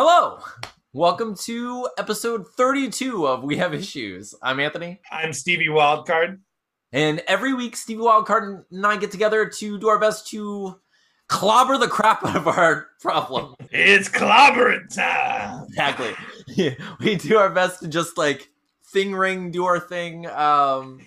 Hello! Welcome to episode 32 of We Have Issues. I'm Anthony. I'm Stevie Wildcard. And every week, Stevie Wildcard and I get together to do our best to clobber the crap out of our problem. It's clobbering time! Exactly. Yeah, we do our best to just, like, thing-ring, do our thing,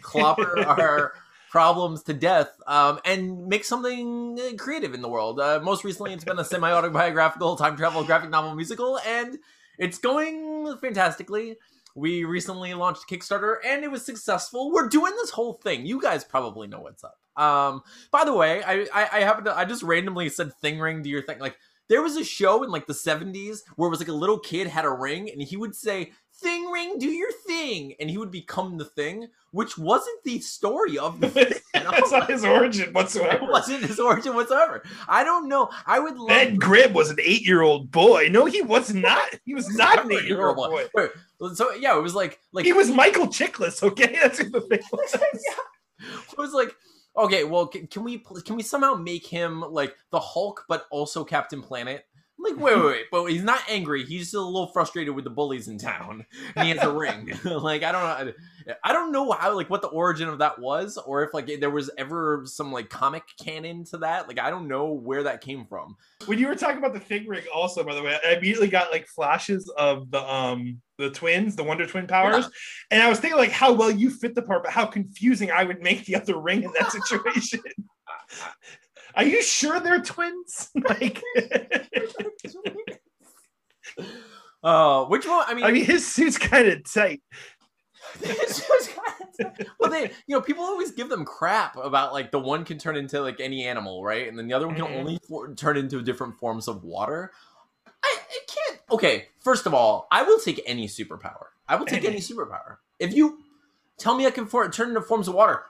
clobber our problems to death, and make something creative in the world. Most recently, it's been a semi-autobiographical time travel graphic novel musical, and it's going fantastically. We recently launched Kickstarter, and it was successful. We're doing this whole thing. You guys probably know what's up. By the way, I happened to, I just randomly said thing ring to your thing. Like, there was a show in, like, the 70s where it was, like, a little kid had a ring, and he would say, thing ring, do your thing, and he would become the thing, which wasn't the story of the thing. That's not his origin whatsoever. It wasn't his origin whatsoever. I don't know. I would love Ben Grimm was an 8-year-old boy. No, he was not. He was not an 8-year-old boy. Wait, so yeah, it was like he was Michael Chiklis, okay? That's what the thing was. Yeah. It was like, okay, well, can we somehow make him like the Hulk but also Captain Planet? Like, wait, but he's not angry. He's just a little frustrated with the bullies in town. And he has a ring. Like, I don't know how, like, what the origin of that was, or if, like, there was ever some, like, comic canon to that. Like, I don't know where that came from. When you were talking about the thing ring, also, by the way, I immediately got, like, flashes of the twins, the Wonder Twin powers, yeah. And I was thinking, like, how well you fit the part, but how confusing I would make the other ring in that situation. Are you sure they're twins? Like, which one? I mean, his suit's kind of tight. Well, people always give them crap about, like, the one can turn into, like, any animal, right? And then the other one can only turn into different forms of water. I can't. Okay, first of all, I will take any superpower. I will take any superpower. If you tell me I can turn into forms of water.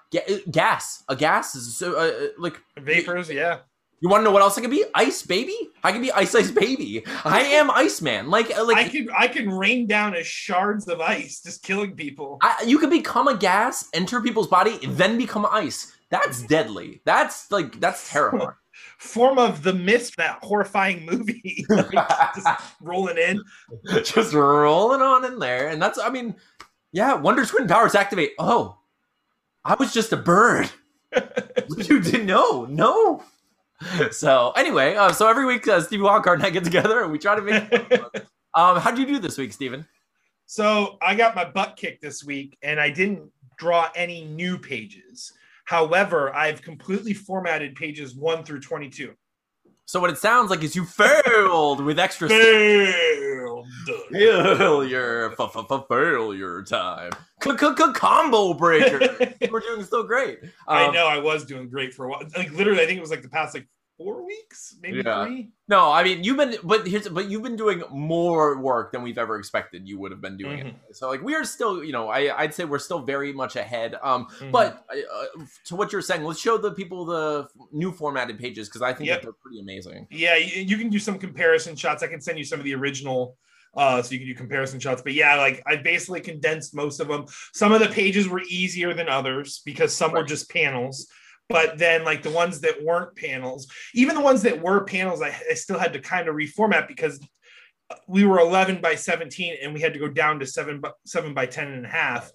Gas. A gas is so, like... Vapors, yeah. You want to know what else I can be? Ice, baby? I can be Ice Baby. I am Iceman. Like I can rain down as shards of ice, just killing people. You can become a gas, enter people's body, and then become ice. That's deadly. That's terrifying. Form of the mist, that horrifying movie. Just rolling in. Just rolling on in there. And that's, I mean... Yeah, Wonder Twin powers activate. Oh, I was just a bird. You didn't know. No. So anyway, so every week, Stevie Wildcard and I get together and we try to make how'd you do this week, Stephen? So I got my butt kicked this week and I didn't draw any new pages. However, I've completely formatted pages 1 through 22. So what it sounds like is you failed with extra... Failure time. Combo breaker. We're doing so great. I know I was doing great for a while. Like, literally, I think it was like the past like 4 weeks, maybe 3. No, I mean you've been doing more work than we've ever expected you would have been doing. It. So like we are still, you know, I'd say we're still very much ahead. But to what you're saying, let's show the people the new formatted pages because I think that they're pretty amazing. Yeah, you can do some comparison shots. I can send you some of the original. So you can do comparison shots. But yeah, like I basically condensed most of them. Some of the pages were easier than others because some were just panels. But then like the ones that weren't panels, even the ones that were panels, I still had to kind of reformat because we were 11 by 17 and we had to go down to 7 by 10 and a half.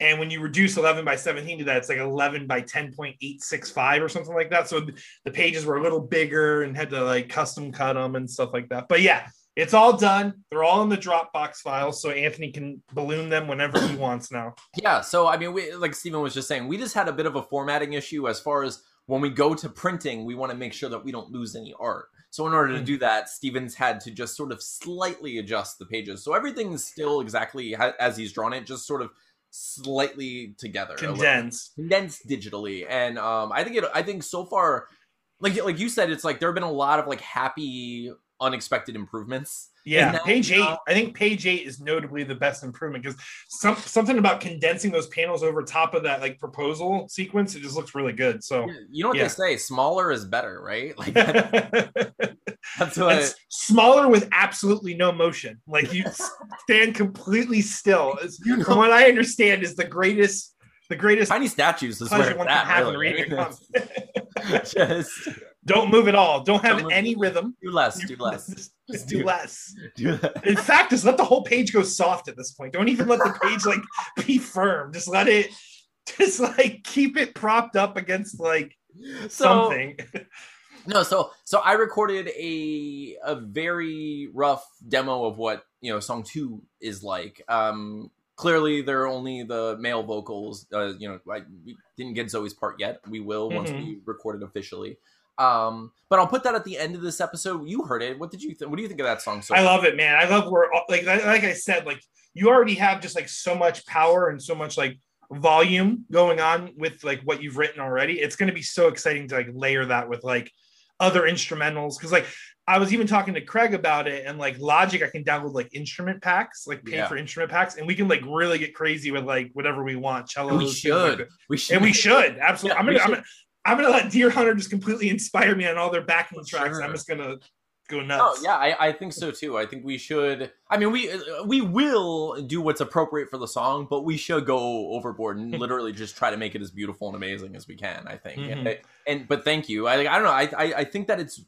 And when you reduce 11 by 17 to that, it's like 11 by 10.865 or something like that. So the pages were a little bigger and had to like custom cut them and stuff like that. But yeah. It's all done. They're all in the Dropbox file, so Anthony can balloon them whenever he wants now. Yeah, so, I mean, we, like Stephen was just saying, we just had a bit of a formatting issue as far as when we go to printing, we want to make sure that we don't lose any art. So in order to do that, Stephen's had to just sort of slightly adjust the pages. So everything's still exactly as he's drawn it, just sort of slightly together. Condensed digitally. And I think so far, like you said, it's like there have been a lot of like happy... unexpected improvements. Yeah, page 8. I think page 8 is notably the best improvement because something about condensing those panels over top of that like proposal sequence, it just looks really good. So yeah, you know what they say, smaller is better, right? Like that's what smaller with absolutely no motion. Like you stand completely still. From what I understand is the greatest tiny statues is where one can have really. In reading. Just. Don't move at all. Don't have any rhythm. Do less. Just do less. In fact, just let the whole page go soft at this point. Don't even let the page like be firm. Just let it, just like keep it propped up against like something. No, so I recorded a very rough demo of what, you know, song 2 is like. Clearly, there are only the male vocals. You know, we didn't get Zoe's part yet. We will once we record it officially. But I'll put that at the end of this episode. You heard it. What did you think? What do you think of that song? So I love it, man. I love where, like I said, like you already have just like so much power and so much like volume going on with like what you've written already. It's going to be so exciting to like layer that with like other instrumentals, because like I was even talking to Craig about it, and like Logic, I can download like instrument packs, like pay for instrument packs, and we can like really get crazy with like whatever we want. Cellos, we should absolutely. Yeah, I'm gonna let Deerhunter just completely inspire me on all their backing tracks. I'm just gonna go nuts. Oh yeah, I think so too. I think we should. I mean, we will do what's appropriate for the song, but we should go overboard and literally just try to make it as beautiful and amazing as we can. I think. But thank you. I don't know. I think that it's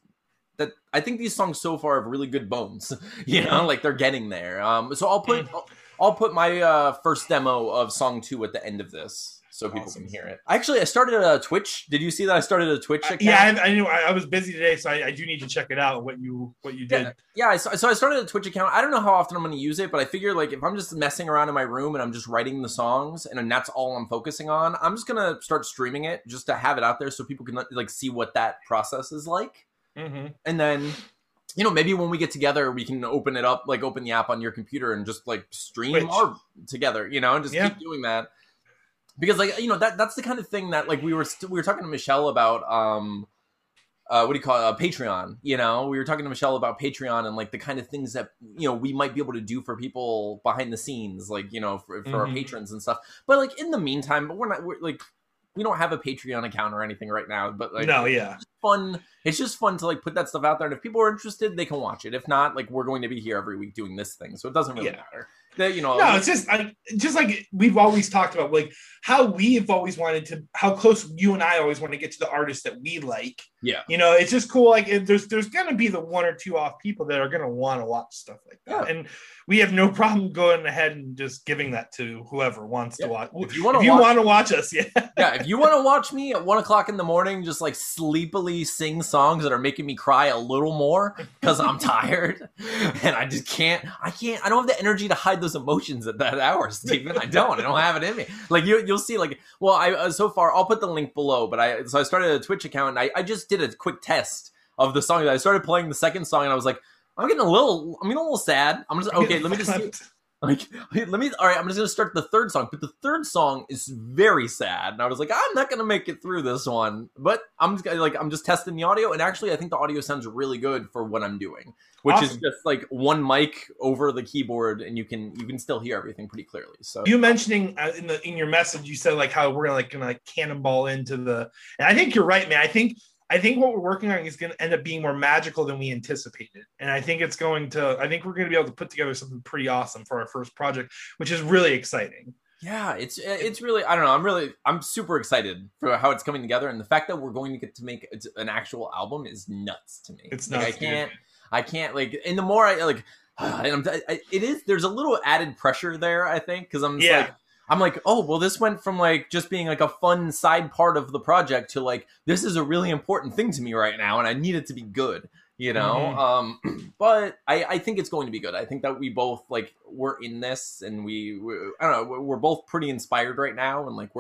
that I think these songs so far have really good bones. You know, like they're getting there. So I'll put my first demo of song 2 at the end of this. So people can hear it. Actually, I started a Twitch. Did you see that I started a Twitch account? Yeah, I knew I was busy today, so I do need to check it out. What you did? Yeah. So I started a Twitch account. I don't know how often I'm going to use it, but I figure like if I'm just messing around in my room and I'm just writing the songs and that's all I'm focusing on, I'm just going to start streaming it just to have it out there so people can like see what that process is like. And then, you know, maybe when we get together, we can open it up, like open the app on your computer and just like stream our together. You know, and just keep doing that. Because, like, you know, that's the kind of thing that, like, we were talking to Michelle about, Patreon, you know? We were talking to Michelle about Patreon and, like, the kind of things that, you know, we might be able to do for people behind the scenes, like, you know, for our patrons and stuff. But, like, in the meantime, we don't have a Patreon account or anything right now. But, like, it's just fun to, like, put that stuff out there. And if people are interested, they can watch it. If not, like, we're going to be here every week doing this thing. So it doesn't really matter. That, you know, no, it's just like we've always talked about, like how we've always wanted to, how close you and I always want to get to the artists that we like. Yeah, you know, it's just cool. Like there's gonna be the one or two off people that are gonna want to watch stuff like that, and we have no problem going ahead and just giving that to whoever wants to watch. If you want to watch us, if you want to watch me at 1 o'clock in the morning, just like sleepily sing songs that are making me cry a little more because I'm tired and I just can't. I don't have the energy to hide those emotions at that hour, Stephen. I don't have it in me. Like you'll see. Like, well, so far I'll put the link below. But I started a Twitch account, and I just did a quick test of the song. That I started playing the second song, and I was like, I'm getting a little sad. I'm just gonna start the third song. But the third song is very sad, and I was like, I'm not gonna make it through this one. But I'm just testing the audio, and actually, I think the audio sounds really good for what I'm doing. Which is just like one mic over the keyboard, and you can still hear everything pretty clearly. So you mentioning in your message, you said like how we're gonna cannonball into the. And I think you're right, man. I think what we're working on is gonna end up being more magical than we anticipated, and I think we're gonna be able to put together something pretty awesome for our first project, which is really exciting. Yeah, it's really, I don't know. I'm super excited for how it's coming together, and the fact that we're going to get to make an actual album is nuts to me. It's nuts. Like, I can't like, and the more I like, there's a little added pressure there, I think. Cause I'm like, oh, well this went from like, just being like a fun side part of the project to like, this is a really important thing to me right now. And I need it to be good, you know? But I think it's going to be good. I think that we both like, we're in this and we're both pretty inspired right now. And like,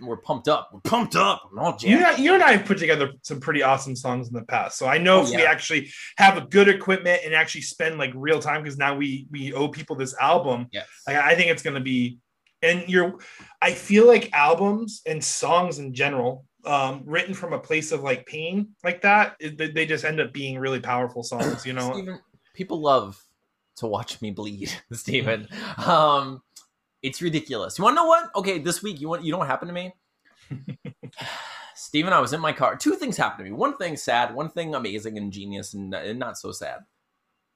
we're pumped up. We're pumped up. I'm all jacked. You and I have put together some pretty awesome songs in the past. So I know if we actually have a good equipment and actually spend like real time, because now we owe people this album. Yes. Like, I think it's going to be, I feel like albums and songs in general, written from a place of like pain like that, they just end up being really powerful songs, you know? Stephen, people love to watch me bleed, Stephen. It's ridiculous. You want to know what? Okay, this week, you know what happened to me? Stephen, I was in my car. Two things happened to me. One thing sad, one thing amazing and genius and not so sad.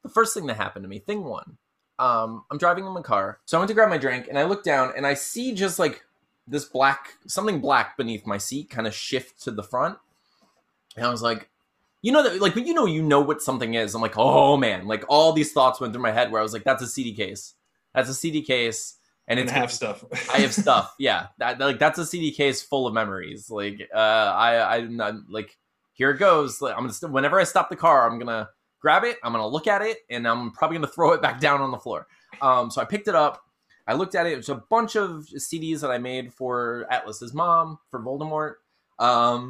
The first thing that happened to me, thing one, I'm driving in my car. So I went to grab my drink and I look down and I see just like this something black beneath my seat kind of shift to the front. And I was like, you know that, like, when you know what something is. I'm like, oh man, like all these thoughts went through my head where I was like, that's a CD case. That's a CD case. And it's, I have stuff. I have stuff. Yeah. That, like, that's a CD case full of memories. Like, I'm not, like, here it goes. Like, I'm going to, whenever I stop the car, I'm going to grab it. I'm going to look at it, and I'm probably going to throw it back down on the floor. So I picked it up. I looked at it. It was a bunch of CDs that I made for Atlas's mom, for Voldemort. A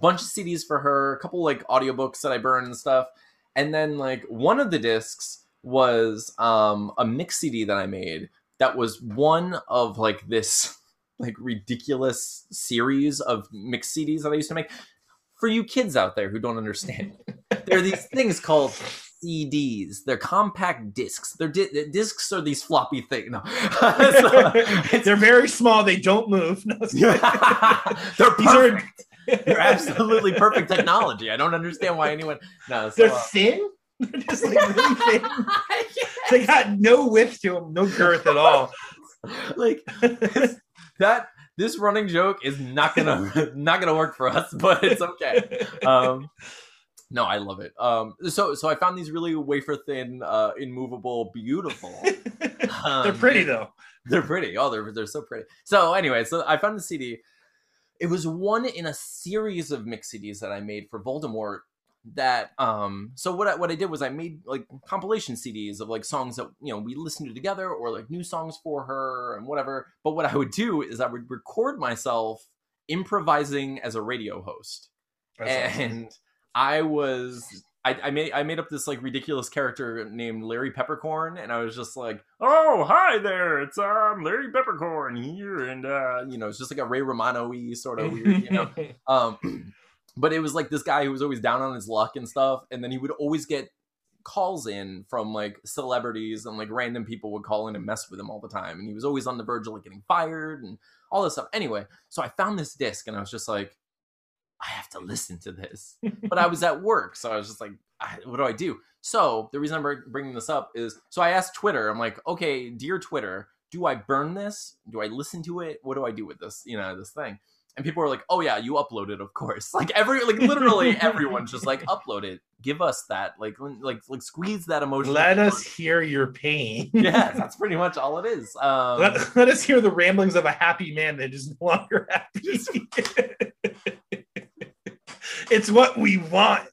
bunch of CDs for her, a couple like audiobooks that I burned and stuff. And then like one of the discs was a mix CD that I made that was one of like this like ridiculous series of mix CDs that I used to make. For you kids out there who don't understand, there are these things called CDs. They're compact discs. They're discs are these floppy things. No. So, they're very small. They don't move. No, they're perfect. They're absolutely perfect technology. I don't understand why anyone. No, so, they're thin. They're just like really thin. Yes. They got no width to them, no girth at all. Like that. This running joke is not gonna work for us, but it's okay. No, I love it. So I found these really wafer thin, immovable, beautiful. They're pretty though. They're pretty. Oh, they're so pretty. So anyway, so I found the CD. It was one in a series of mix CDs that I made for Voldemort. That so what I did was I made like compilation CDs of like songs that, you know, we listened to together, or like new songs for her and whatever. But what I would do is I would record myself improvising as a radio host. That's and awesome. I made up this like ridiculous character named Larry Peppercorn, and I was just like, oh, hi there, it's Larry Peppercorn here, and you know, it's just like a Ray Romano-y sort of weird, you know. But it was like this guy who was always down on his luck and stuff. And then he would always get calls in from like celebrities, and like random people would call in and mess with him all the time. And he was always on the verge of like getting fired and all this stuff. Anyway, so I found this disc, and I was just like, I have to listen to this. But I was at work. So I was just like, what do I do? So the reason I'm bringing this up is, so I asked Twitter, I'm like, okay, dear Twitter, do I burn this? Do I listen to it? What do I do with this, you know, this thing? And people were like, oh yeah, you uploaded, of course. Like literally everyone's just like, upload it. Give us that. Like squeeze that emotion. Let us hear your pain. Yeah, that's pretty much all it is. Let us hear the ramblings of a happy man that is no longer happy. It's what we want.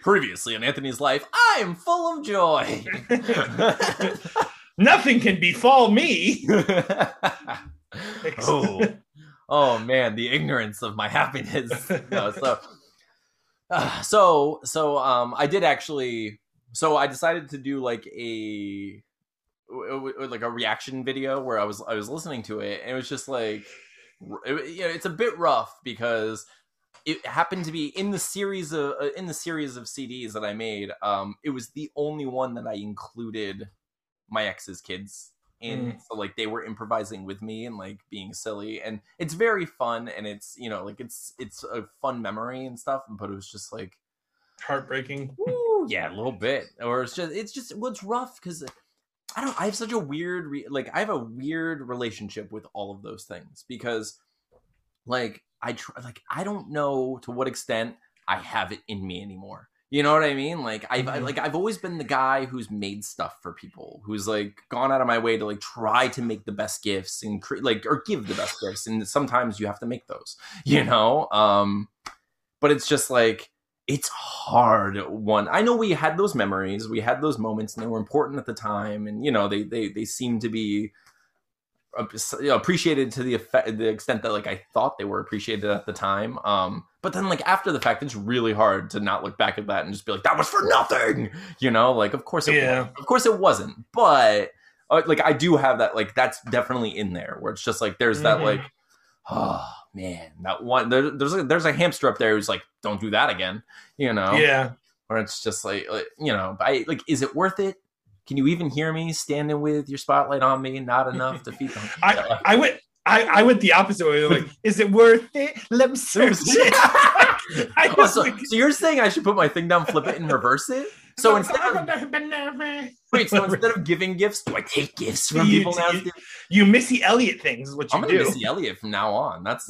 Previously on Anthony's Life, I am full of joy. Nothing can befall me. Oh. Oh man, the ignorance of my happiness. No, I did actually. So I decided to do like a reaction video where I was listening to it, and it was just like, you know, it's a bit rough because it happened to be in the series of CDs that I made. It was the only one that I included my ex's kids. And so like they were improvising with me and like being silly, and it's very fun, and it's, you know, like it's a fun memory and stuff, but it was just like heartbreaking. Ooh, yeah, a little bit. Or it's just well, it's rough because I have such a weird I have a weird relationship with all of those things, because like I don't know to what extent I have it in me anymore. You know what I mean? Like I've always been the guy who's made stuff for people, who's like gone out of my way to like try to make the best gifts and or give the best gifts, and sometimes you have to make those, you know. But it's just like it's hard. One, I know we had those memories, we had those moments, and they were important at the time, and you know they seemed to be appreciated to the extent that like I thought they were appreciated at the time. But then like after the fact, it's really hard to not look back at that and just be like, that was for nothing, you know. Like of course it wasn't, but like I do have that, like that's definitely in there, where it's just like there's that like, oh man, that one there's a hamster up there who's like, don't do that again, you know. Yeah, or it's just like you know, I like, is it worth it? Can you even hear me standing with your spotlight on me? Not enough to feed them. I went the opposite way. Like, is it worth it? Let me search it. So you're saying I should put my thing down, flip it, and reverse it? So instead of giving gifts, do I take gifts from people now? You Missy Elliott things is what you do. I'm gonna Missy Elliott from now on. That's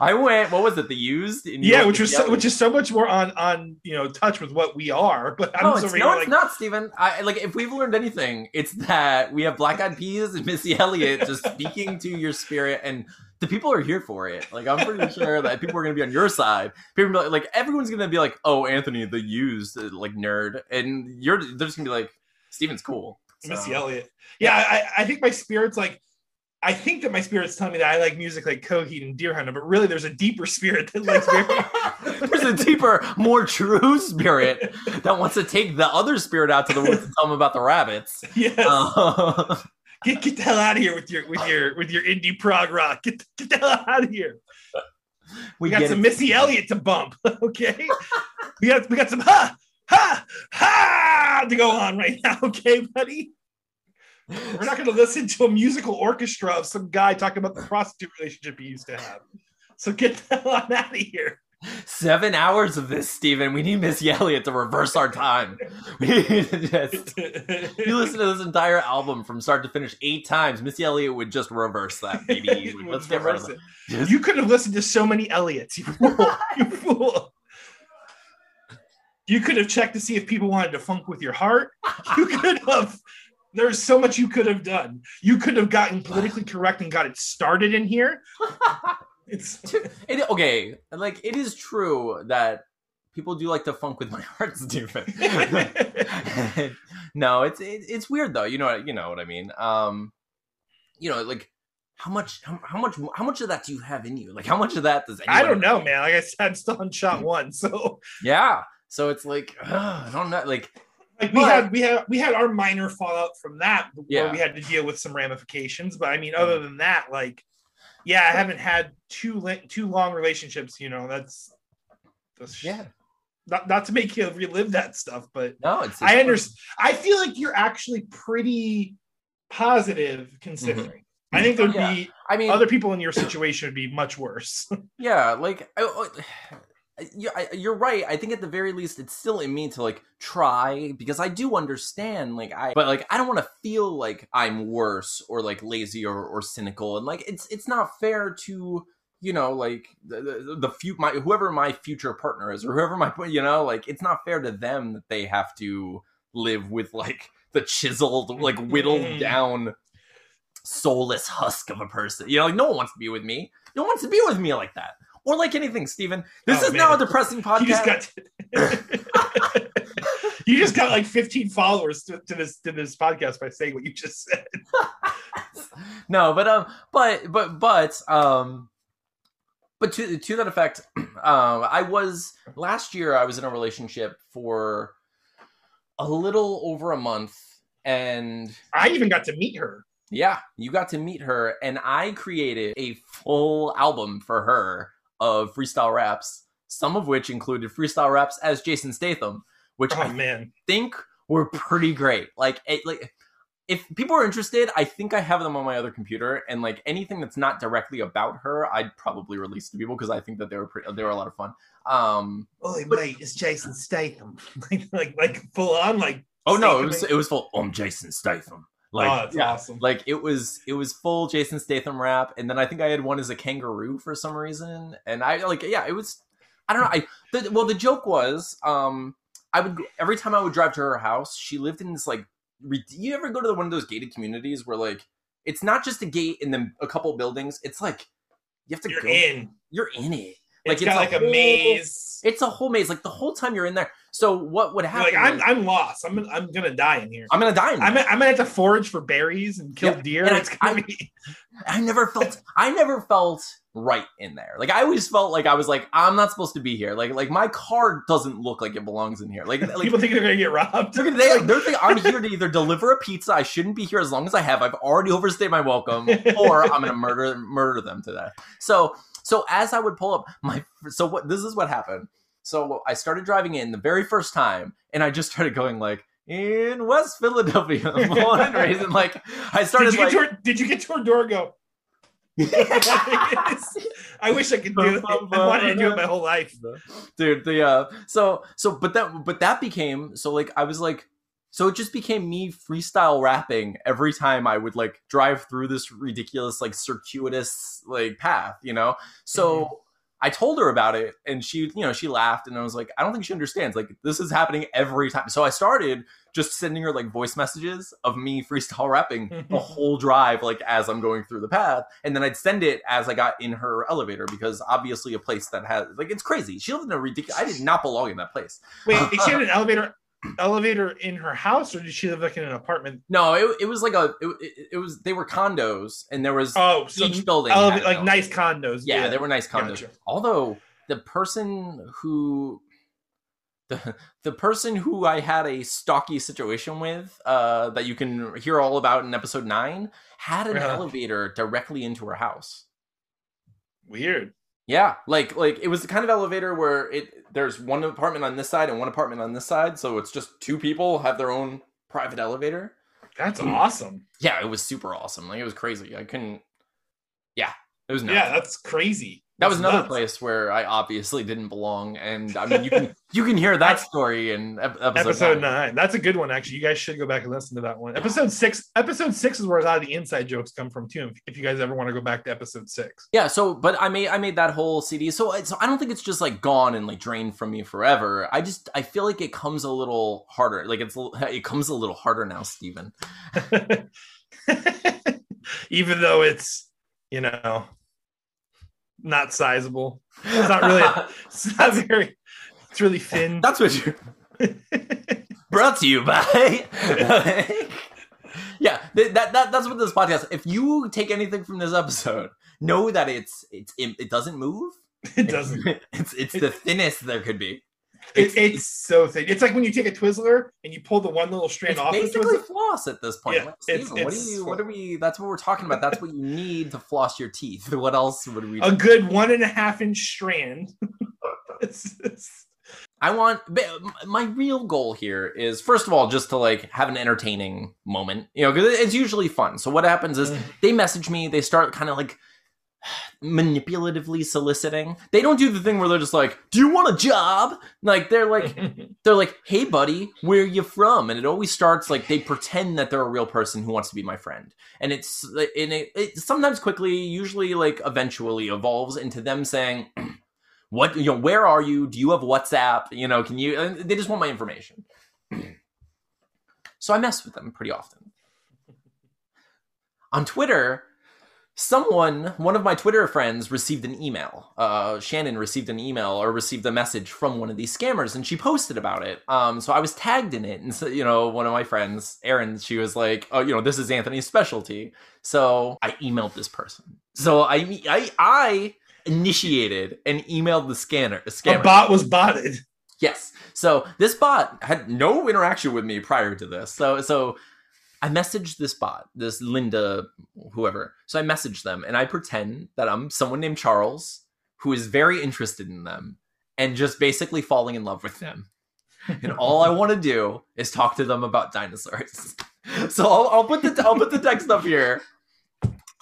I went, what was it, The Used? In yeah, which is so much more on you know, touch with what we are. But I'm it's not, Stephen. Like, if we've learned anything, it's that we have Black Eyed Peas and Missy Elliott just speaking to your spirit, and the people are here for it. Like, I'm pretty sure that people are going to be on your side. People are like, everyone's going to be like, oh, Anthony, The Used, like, nerd. And they're just going to be like, Stephen's cool. So. Missy Elliott. Yeah, I think my spirit's like, I think that my spirit's telling me that I like music like Coheed and Deerhunter, but really there's a deeper spirit that likes very... There's a deeper, more true spirit that wants to take the other spirit out to the woods and tell them about the rabbits. Yes. Get the hell out of here with your indie prog rock. Get the hell out of here. We got some Missy Elliott to bump, okay? we got some ha, ha, ha to go on right now, okay, buddy? We're not going to listen to a musical orchestra of some guy talking about the prostitute relationship he used to have. So get the hell on out of here. 7 hours of this, Stephen. We need Missy Elliott to reverse our time. We need to just... You listen to this entire album from start to finish 8 times. Missy Elliott would just reverse that. Maybe. Let's get rid of it. You could have listened to so many Elliots. You fool. You fool. You could have checked to see if people wanted to funk with your heart. You could have... There's so much you could have done. You could have gotten politically correct and got it started in here. Okay, like, it is true that people do like to funk with my heart, Stephen. No, it's weird though. You know what I mean. You know, like, how much of that do you have in you? Like, how much of that does anyone? I don't know, man. Like I said, I'm still on shot 1, so yeah. So it's like I don't know, like. Like we had our minor fallout from that where we had to deal with some ramifications, but I mean, other than that, like, yeah, I haven't had too long relationships. You know, that's yeah. Not to make you relive that stuff, but no, it's I understand. I feel like you're actually pretty positive considering. Mm-hmm. I think there'd be. I mean, other people in your situation would be much worse. Yeah, like. You're right. I think at the very least, it's still in me to like try, because I do understand. Like I don't want to feel like I'm worse or like lazy or cynical, and like it's not fair to, you know, like whoever my future partner is, or whoever my, you know, like, it's not fair to them that they have to live with like the chiseled, like whittled down, soulless husk of a person. You know, like, no one wants to be with me. No one wants to be with me like that. Or like anything, Stephen. This is now a depressing podcast. You just got like 15 followers to this podcast by saying what you just said. No, but to that effect, last year I was in a relationship for a little over a month, and I even got to meet her. Yeah, you got to meet her, and I created a full album for her of freestyle raps, some of which included freestyle raps as Jason Statham, which think were pretty great. Like, if people are interested, I think I have them on my other computer, and like anything that's not directly about her, I'd probably release to people because I think that they were a lot of fun. Mate, it's Jason Statham, like full on, like. Oh Statham. No, it was full on Jason Statham. Like, oh, that's awesome. Like it was full Jason Statham rap, and then I think I had one as a kangaroo for some reason, and I like it was, I don't know. The joke was every time I would drive to her house, she lived in this like. You ever go to one of those gated communities where like it's not just a gate and then a couple buildings? It's like you have to You're in it. Like it's got like a maze. It's a whole maze. Like the whole time you're in there. So what would happen? Like I'm lost. I'm gonna die in here. I'm gonna have to forage for berries and kill deer. And I never felt right in there. Like I always felt like I was like, I'm not supposed to be here. Like my car doesn't look like it belongs in here. Like people think they're gonna get robbed. They're thinking I'm here to either deliver a pizza. I shouldn't be here as long as I have. I've already overstayed my welcome, or I'm gonna murder them today. So as I would pull up what happened. So I started driving in the very first time, and I just started going like, in West Philadelphia for one reason. Like I started. Did you get to her door and go? I wish I could do it. I wanted to do it my whole life, dude. But that became so. Like I was like, So it just became me freestyle rapping every time I would like drive through this ridiculous, like circuitous like path, you know? So I told her about it and she, you know, she laughed and I was like, I don't think she understands. Like this is happening every time. So I started just sending her like voice messages of me freestyle rapping the whole drive, like as I'm going through the path. And then I'd send it as I got in her elevator, because obviously a place that has like, it's crazy. She lived in a ridiculous, I did not belong in that place. Wait, she had an elevator in her house, or did she live like in an apartment? No, it was like a it was, they were condos, and there was each building like nice condos. Yeah, they were nice condos. Gotcha. Although the person who I had a stocky situation with, that you can hear all about in episode 9, had an elevator directly into her house. Weird. Yeah, like it was the kind of elevator where there's one apartment on this side and one apartment on this side, so it's just two people have their own private elevator. That's awesome. Yeah, it was super awesome. Like it was crazy. I couldn't. Yeah, it was nuts. Yeah, that's crazy. That was another place where I obviously didn't belong, and I mean you can hear that story in episode 9. That's a good one, actually. You guys should go back and listen to that one. Yeah. Episode six is where a lot of the inside jokes come from too. If you guys ever want to go back to episode 6, yeah. So, but I made that whole CD. So I don't think it's just like gone and like drained from me forever. I feel like it comes a little harder. Like it comes a little harder now, Stephen. Even though it's, you know, not sizable. It's not really. It's not very. It's really thin. That's what you. Brought to you by. Yeah, that's what this podcast. If you take anything from this episode, know that it doesn't move. It doesn't. It's the thinnest there could be. It's so thin. It's like when you take a Twizzler and you pull the one little strand off. It's basically floss at this point. Yeah, like, Steven, that's what we're talking about. That's what you need to floss your teeth. What else would we do? A good 1.5-inch strand. My real goal here is, first of all, just to like have an entertaining moment, you know, because it's usually fun. So what happens is they message me. They start kind of like manipulatively soliciting. They don't do the thing where they're just like, do you want a job? Like they're like, hey buddy, where are you from? And it always starts like they pretend that they're a real person who wants to be my friend, and it sometimes quickly, usually like eventually evolves into them saying, what, you know, where are you, do you have WhatsApp, you know, can you, and they just want my information. So I mess with them pretty often on Twitter. One of my Twitter friends received an email. Shannon received an email or received a message from one of these scammers, and she posted about it. So I was tagged in it, and so, you know, one of my friends, Erin, she was like, "Oh, you know, this is Anthony's specialty." So I emailed this person. So I initiated and emailed the scammer. A bot was botted. Yes. So this bot had no interaction with me prior to this. So I messaged this bot, this Linda, whoever. So I messaged them, and I pretend that I'm someone named Charles who is very interested in them and just basically falling in love with them. And all I want to do is talk to them about dinosaurs. So I'll put the text up here.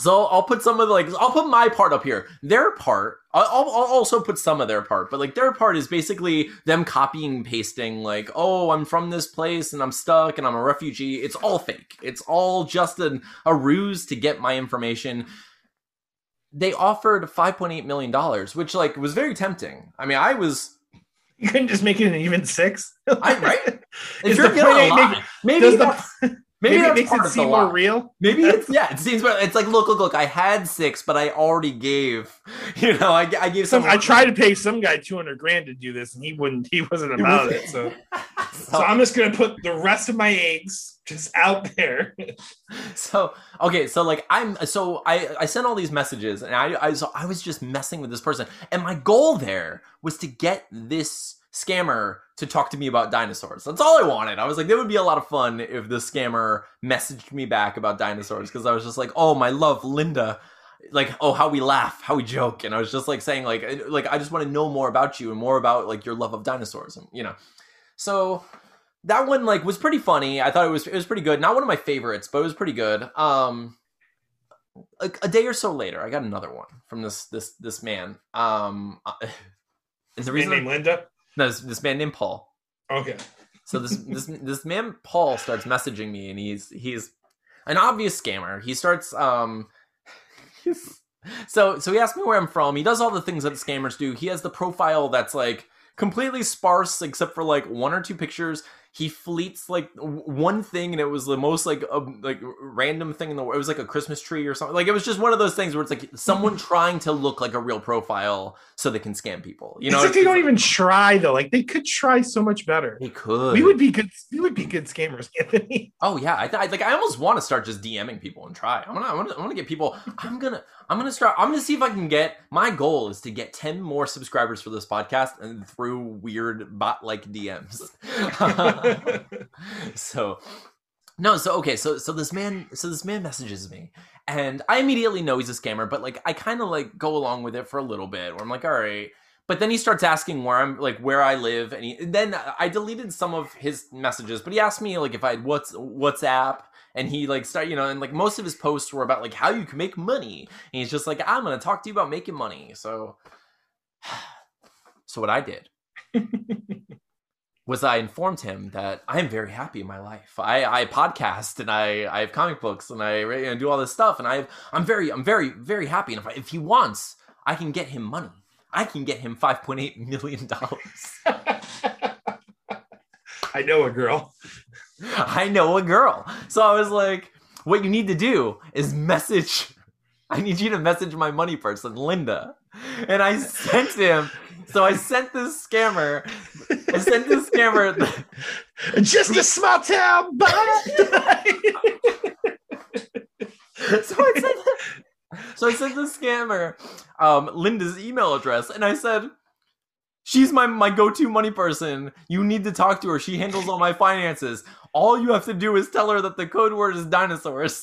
So I'll put my part up here. Their part, I'll also put some of their part, but like their part is basically them copying and pasting like, oh, I'm from this place and I'm stuck and I'm a refugee. It's all fake. It's all just a ruse to get my information. They offered $5.8 million, which like was very tempting. I mean, you couldn't just make it an even 6? Right? If you're getting a lot, maybe Maybe it makes it seem more real. Maybe it seems more. It's like, look, I had 6, but I already gave, you know, I gave some. I tried to pay some guy $200,000 to do this, and he wasn't about it. So, so I'm just going to put the rest of my eggs just out there. So, okay. So like I sent all these messages, and I was just messing with this person. And my goal there was to get this scammer to talk to me about dinosaurs. That's all I wanted. I was like, that would be a lot of fun if the scammer messaged me back about dinosaurs, because I was just like, oh, my love, Linda, like, oh, how we laugh, how we joke. And I was just like saying like I just want to know more about you and more about like your love of dinosaurs, and you know. So that one like was pretty funny. I thought it was pretty good. Not one of my favorites, but it was pretty good. A day or so later, I got another one from this man. And the reason named Linda? No, this man named Paul. Okay. So this man Paul starts messaging me, and he's an obvious scammer. He starts so he asks me where I'm from. He does all the things that scammers do. He has the profile that's like completely sparse except for like one or two pictures. He fleets like one thing, and it was the most like random thing in the world. It was like a Christmas tree or something. Like it was just one of those things where it's like someone trying to look like a real profile so they can scam people. You know, it's like they don't even try though. Like they could try so much better. They could. We would be good. We would be good scammers, Anthony. Oh yeah, I almost want to start just DMing people and try. I want to get people. I'm gonna see if I can get. My goal is to get 10 more subscribers for this podcast and through weird bot like DMs. So this man messages me, and I immediately know he's a scammer, but like I kind of like go along with it for a little bit where I'm like, all right. But then he starts asking where I live, and then I deleted some of his messages, but he asked me like if I had WhatsApp, and he like started, you know, and like most of his posts were about like how you can make money, and he's just like, I'm gonna talk to you about making money. So what I did was I informed him that I'm very happy in my life. I podcast, and I have comic books, and I do all this stuff, and I'm very, very happy. And if he wants, I can get him money. I can get him $5.8 million. I know a girl. I know a girl. So I was like, what you need to do is message. I need you to message my money person, Linda. And I sent him. So I sent this scammer. Just a small town, but. So I sent this scammer Linda's email address, and I said, she's my go-to money person. You need to talk to her. She handles all my finances. All you have to do is tell her that the code word is dinosaurs.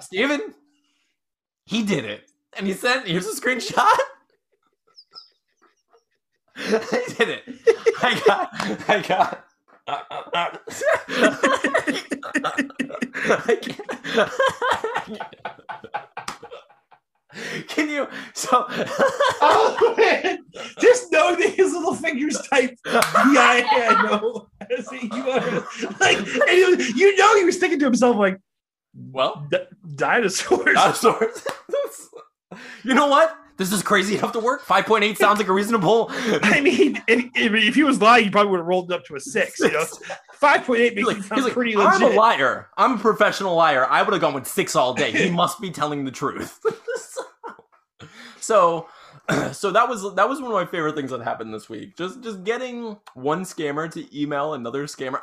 Stephen, he did it. And he sent, here's a screenshot. I did it. I got. Can you? So. Oh, man. Just know that his little fingers typed. Yeah, I know. Like, and was, you know, he was thinking to himself, like, well, dinosaurs. Dinosaurs. You know what? This is crazy enough to work. 5.8 sounds like a reasonable. I mean, if he was lying, he probably would have rolled up to a 6. You know, 5.8 makes it sound pretty legit. I'm a liar. I'm a professional liar. I would have gone with 6 all day. He must be telling the truth. So that was one of my favorite things that happened this week. Just getting one scammer to email another scammer.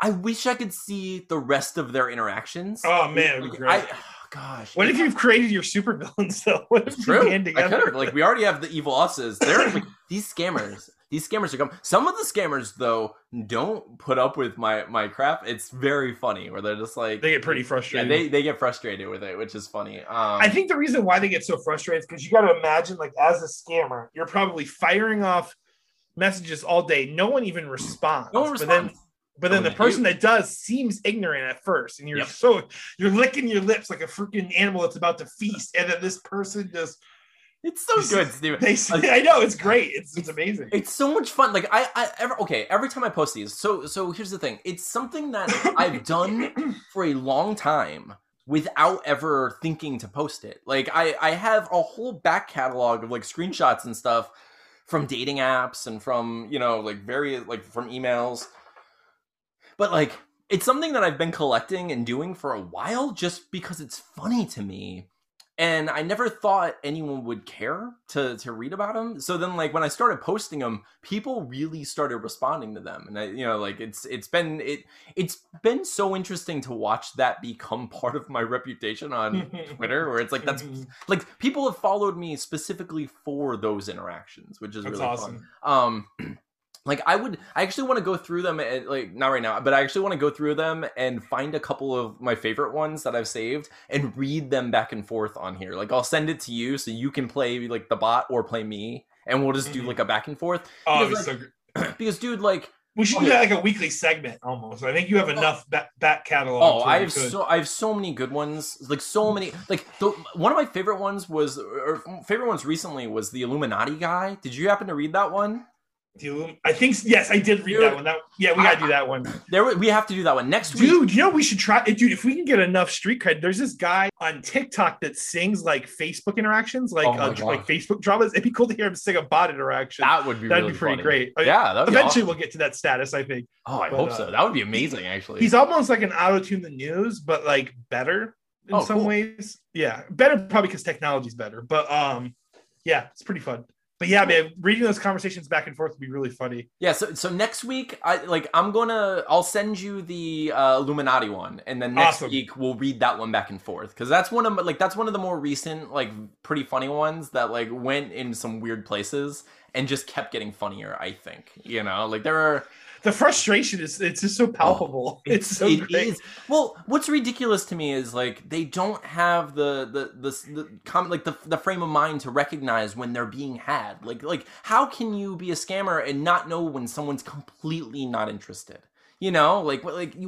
I wish I could see the rest of their interactions. Oh man, it'd be great. Gosh. What if you've created your supervillains though? It's true. I could have, like, we already have the evil us's. They're like, these scammers are coming. Some of the scammers though don't put up with my crap. It's very funny where they're just like, they get pretty frustrated. Yeah, they get frustrated with it, which is funny. I think the reason why they get so frustrated is because you got to imagine, like, as a scammer, you're probably firing off messages all day. No one even responds. No one responds. But then the person that does seems ignorant at first, and you're licking your lips like a freaking animal that's about to feast, and then this person just... It's so good, Steven. I know, it's great. It's amazing. It's so much fun. Like, every time I post these, so here's the thing. It's something that I've done for a long time without ever thinking to post it. Like, I have a whole back catalog of, like, screenshots and stuff from dating apps and from, you know, like, various, like, from emails. But, like, it's something that I've been collecting and doing for a while just because it's funny to me. And I never thought anyone would care to read about them. So then, like, when I started posting them, people really started responding to them. And, I, you know, like, it's been so interesting to watch that become part of my reputation on Twitter, where it's like, that's, like, people have followed me specifically for those interactions, which is that's really awesome. Fun. Like, I actually want to go through them, like, not right now, but I actually want to go through them and find a couple of my favorite ones that I've saved and read them back and forth on here. Like, I'll send it to you so you can play, like, the bot or play me, and we'll just do, like, a back and forth. Because, dude, like, We should do like a weekly segment almost. I think you have enough back catalog. Oh, I have so many good ones. Like so many. Like one of my favorite ones was, or favorite ones recently was the Illuminati guy. Did you happen to read that one? I think yes, I did read that one. We gotta do that one. We have to do that one next week. Dude, you know we should try. Dude, if we can get enough street cred, there's this guy on TikTok that sings like Facebook interactions, like Facebook dramas. It'd be cool to hear him sing a bot interaction. That'd be pretty great. Yeah, that would eventually awesome. We'll get to that status, I think. Oh, I hope so. That would be amazing. Actually, he's almost like an auto-tune the news, but like better in some ways. Yeah, better probably because technology's better. But yeah, it's pretty fun. But yeah, man, reading those conversations back and forth would be really funny. Yeah, so next week, I'll send you the Illuminati one, and then next week we'll read that one back and forth because that's one of the more recent pretty funny ones that went in some weird places and just kept getting funnier. I think the frustration is it's just so palpable. It's so great. Well, what's ridiculous to me is they don't have the frame of mind to recognize when they're being had. Like how can you be a scammer and not know when someone's completely not interested? You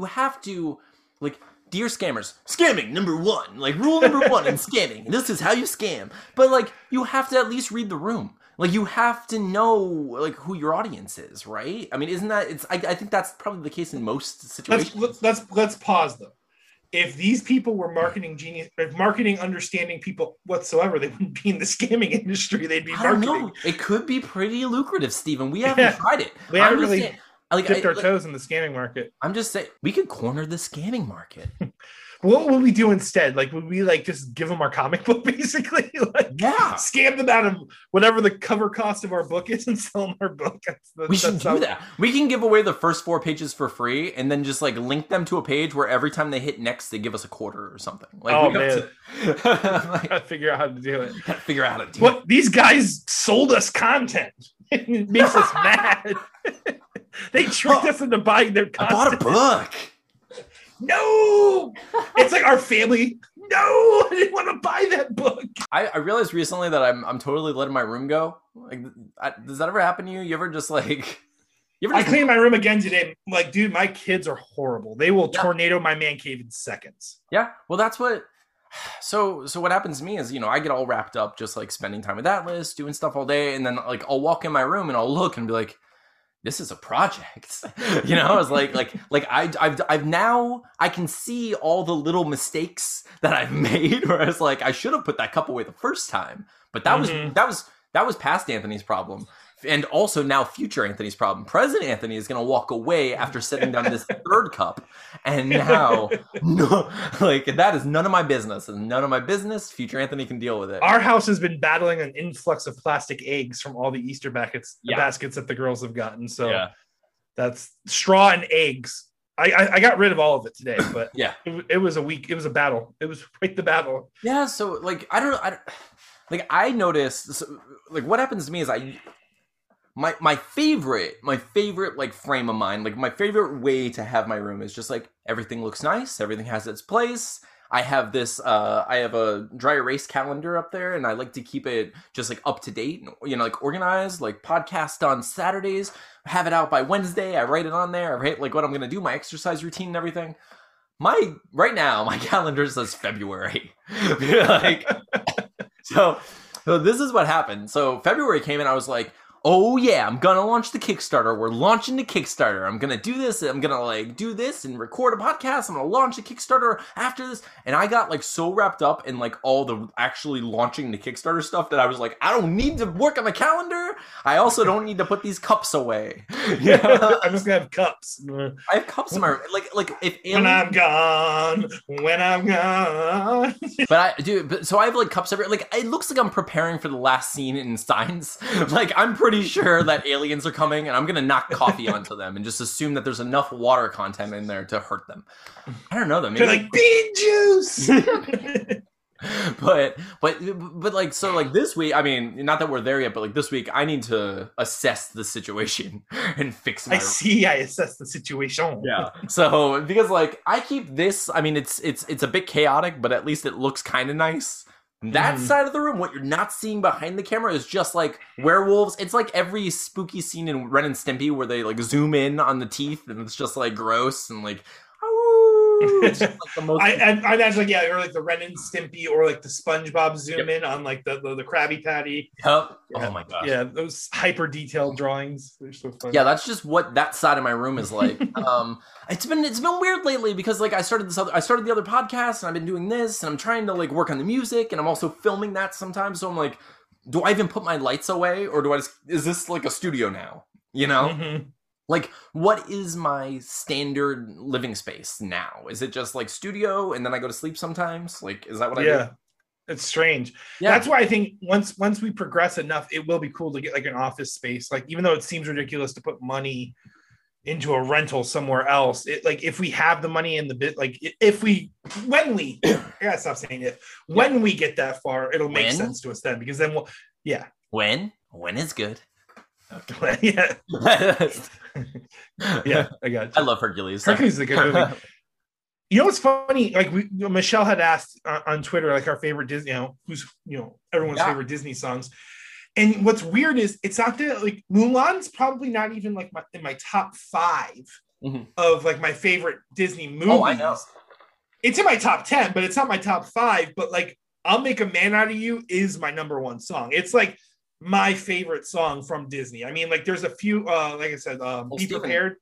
have to dear scammers, scamming number one, rule number one in scamming. This is how you scam. But you have to at least read the room. You have to know, who your audience is, right? I mean, isn't that... I think that's probably the case in most situations. Let's pause, though. If these people were marketing genius... If marketing understanding people whatsoever, they wouldn't be in the scamming industry. They'd be marketing. I don't know. It could be pretty lucrative, Stephen. We haven't tried it. We haven't really dipped our toes in the scamming market. I'm just saying, we could corner the scamming market. What would we do instead? Would we just give them our comic book, basically? Scam them out of whatever the cover cost of our book is and sell them our book. We should do that. We can give away the first 4 pages for free and then just link them to a page where every time they hit next, they give us a quarter or something. Gotta figure out how to do it. Gotta figure out how to do it. These guys sold us content. It makes us mad. They tricked us into buying their content. I bought a book. No, it's our family. No, I didn't want to buy that book. I realized recently that I'm totally letting my room go. Does that ever happen to you? You ever just I cleaned my room again today. Dude, my kids are horrible. They will tornado my man cave in seconds. Yeah, well, that's what. So what happens to me is, I get all wrapped up just spending time with Atlas, doing stuff all day, and then I'll walk in my room and I'll look and be like, this is a project. I can see all the little mistakes that I've made where I should have put that cup away the first time, but that was past Anthony's problem. And also now future Anthony's problem. Present Anthony is going to walk away after setting down this third cup. And now, that is none of my business. It's none of my business. Future Anthony can deal with it. Our house has been battling an influx of plastic eggs from all the Easter baskets that the girls have gotten. So that's straw and eggs. I got rid of all of it today, but it was a week. It was a battle. It was quite the battle. Yeah. So I noticed, what happens to me is My favorite frame of mind, my favorite way to have my room is just everything looks nice, everything has its place. I have this I have a dry erase calendar up there, and I like to keep it just up to date, and, organized, podcast on Saturdays, have it out by Wednesday, I write it on there, I write what I'm gonna do, my exercise routine and everything. Right now, my calendar says February. So this is what happened. So February came and I was oh yeah, I'm gonna launch the Kickstarter. We're launching the Kickstarter. I'm gonna do this. I'm gonna do this and record a podcast. I'm gonna launch a Kickstarter after this. And I got so wrapped up in all the actually launching the Kickstarter stuff that I was I don't need to work on the calendar. I also don't need to put these cups away. I'm just gonna have cups. I have cups in my room. If aliens... when I'm gone. So I have cups everywhere. It looks I'm preparing for the last scene in Signs. I'm pretty sure that aliens are coming and I'm gonna knock coffee onto them and just assume that there's enough water content in there to hurt them. I don't know though. Maybe they're bean juice. But this week, I mean, not that we're there yet, but this week I need to assess the situation and fix it. I assess the situation. Yeah. So because I keep this, I mean it's a bit chaotic, but at least it looks kind of nice. That side of the room, what you're not seeing behind the camera is just like werewolves. It's like every spooky scene in Ren and Stimpy where they like zoom in on the teeth and it's just like gross and like, oh, it's just like the most. I imagine like, yeah, or like the Ren and Stimpy or like the SpongeBob zoom in on like the Krabby Patty. Yep. Yeah. Oh my gosh. Yeah, those hyper detailed drawings. They're so fun. Yeah, that's just what that side of my room is like. It's been weird lately because like I started the other podcast and I've been doing this and I'm trying to like work on the music and I'm also filming that sometimes. So I'm like, do I even put my lights away or do I just, is this like a studio now? You know? Mm-hmm. Like, what is my standard living space now? Is it just like studio and then I go to sleep sometimes? Like, is that what I do? Yeah, it's strange. Yeah. That's why I think once we progress enough, it will be cool to get like an office space. Like, even though it seems ridiculous to put money into a rental somewhere else, it, like if we have the money in the bit, like when we I gotta stop saying it. When we get that far, it'll make sense to us then, because then we'll, yeah. When is good. Okay. Yeah. Yeah, I got you. I love Hercules. Hercules is a good movie. You know what's funny? Like Michelle had asked on Twitter, like our favorite Disney, everyone's favorite Disney songs. And what's weird is it's not that like Mulan's probably not even like in my top 5 of like my favorite Disney movies. Oh, I know. It's in my top 10, but it's not my top 5. But like I'll Make a Man Out of You is my number 1 song. It's like my favorite song from Disney. I mean, like there's a few, like I said, Be Prepared.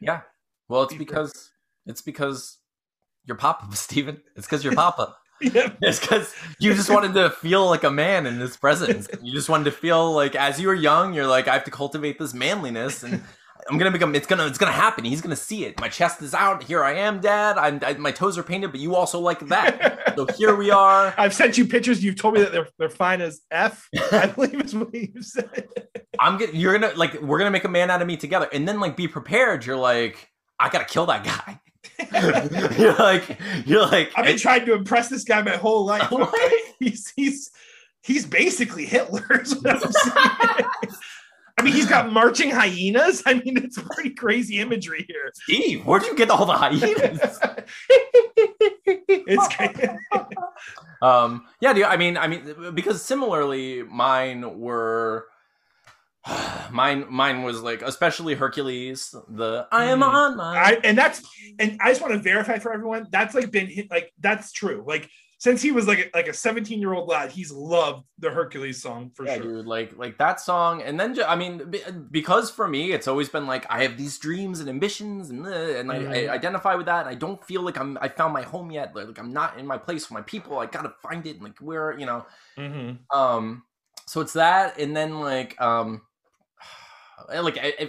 Yeah. Well, it's because your papa, Stephen. It's because your papa. Yeah. It's because you just wanted to feel like a man in his presence. You just wanted to feel like as you were young, you're like, I have to cultivate this manliness and I'm going to become, it's going to happen. He's going to see it. My chest is out. Here I am, Dad. My toes are painted, but you also like that. So here we are. I've sent you pictures. You've told me that they're fine as F, I believe is what you said. We're going to make a man out of me together. And then like, Be Prepared. You're like, I got to kill that guy. you're like, I've been trying to impress this guy my whole life. What? He's basically Hitler. Is what I'm saying. I mean, he's got marching hyenas. I mean, it's pretty crazy imagery here. Steve, where'd you get all the hyenas? It's crazy. Yeah, dude, I mean, because similarly, mine was like, especially Hercules. I am on mine, and I just want to verify for everyone that's like been hit, like that's true. Like since he was like a 17-year-old lad, he's loved the Hercules song for sure. Dude, like that song, and then I mean, because for me, it's always been like I have these dreams and ambitions, I identify with that. And I don't feel like I found my home yet. Like I'm not in my place with my people. I gotta find it. And like where you know, so it's that, and then like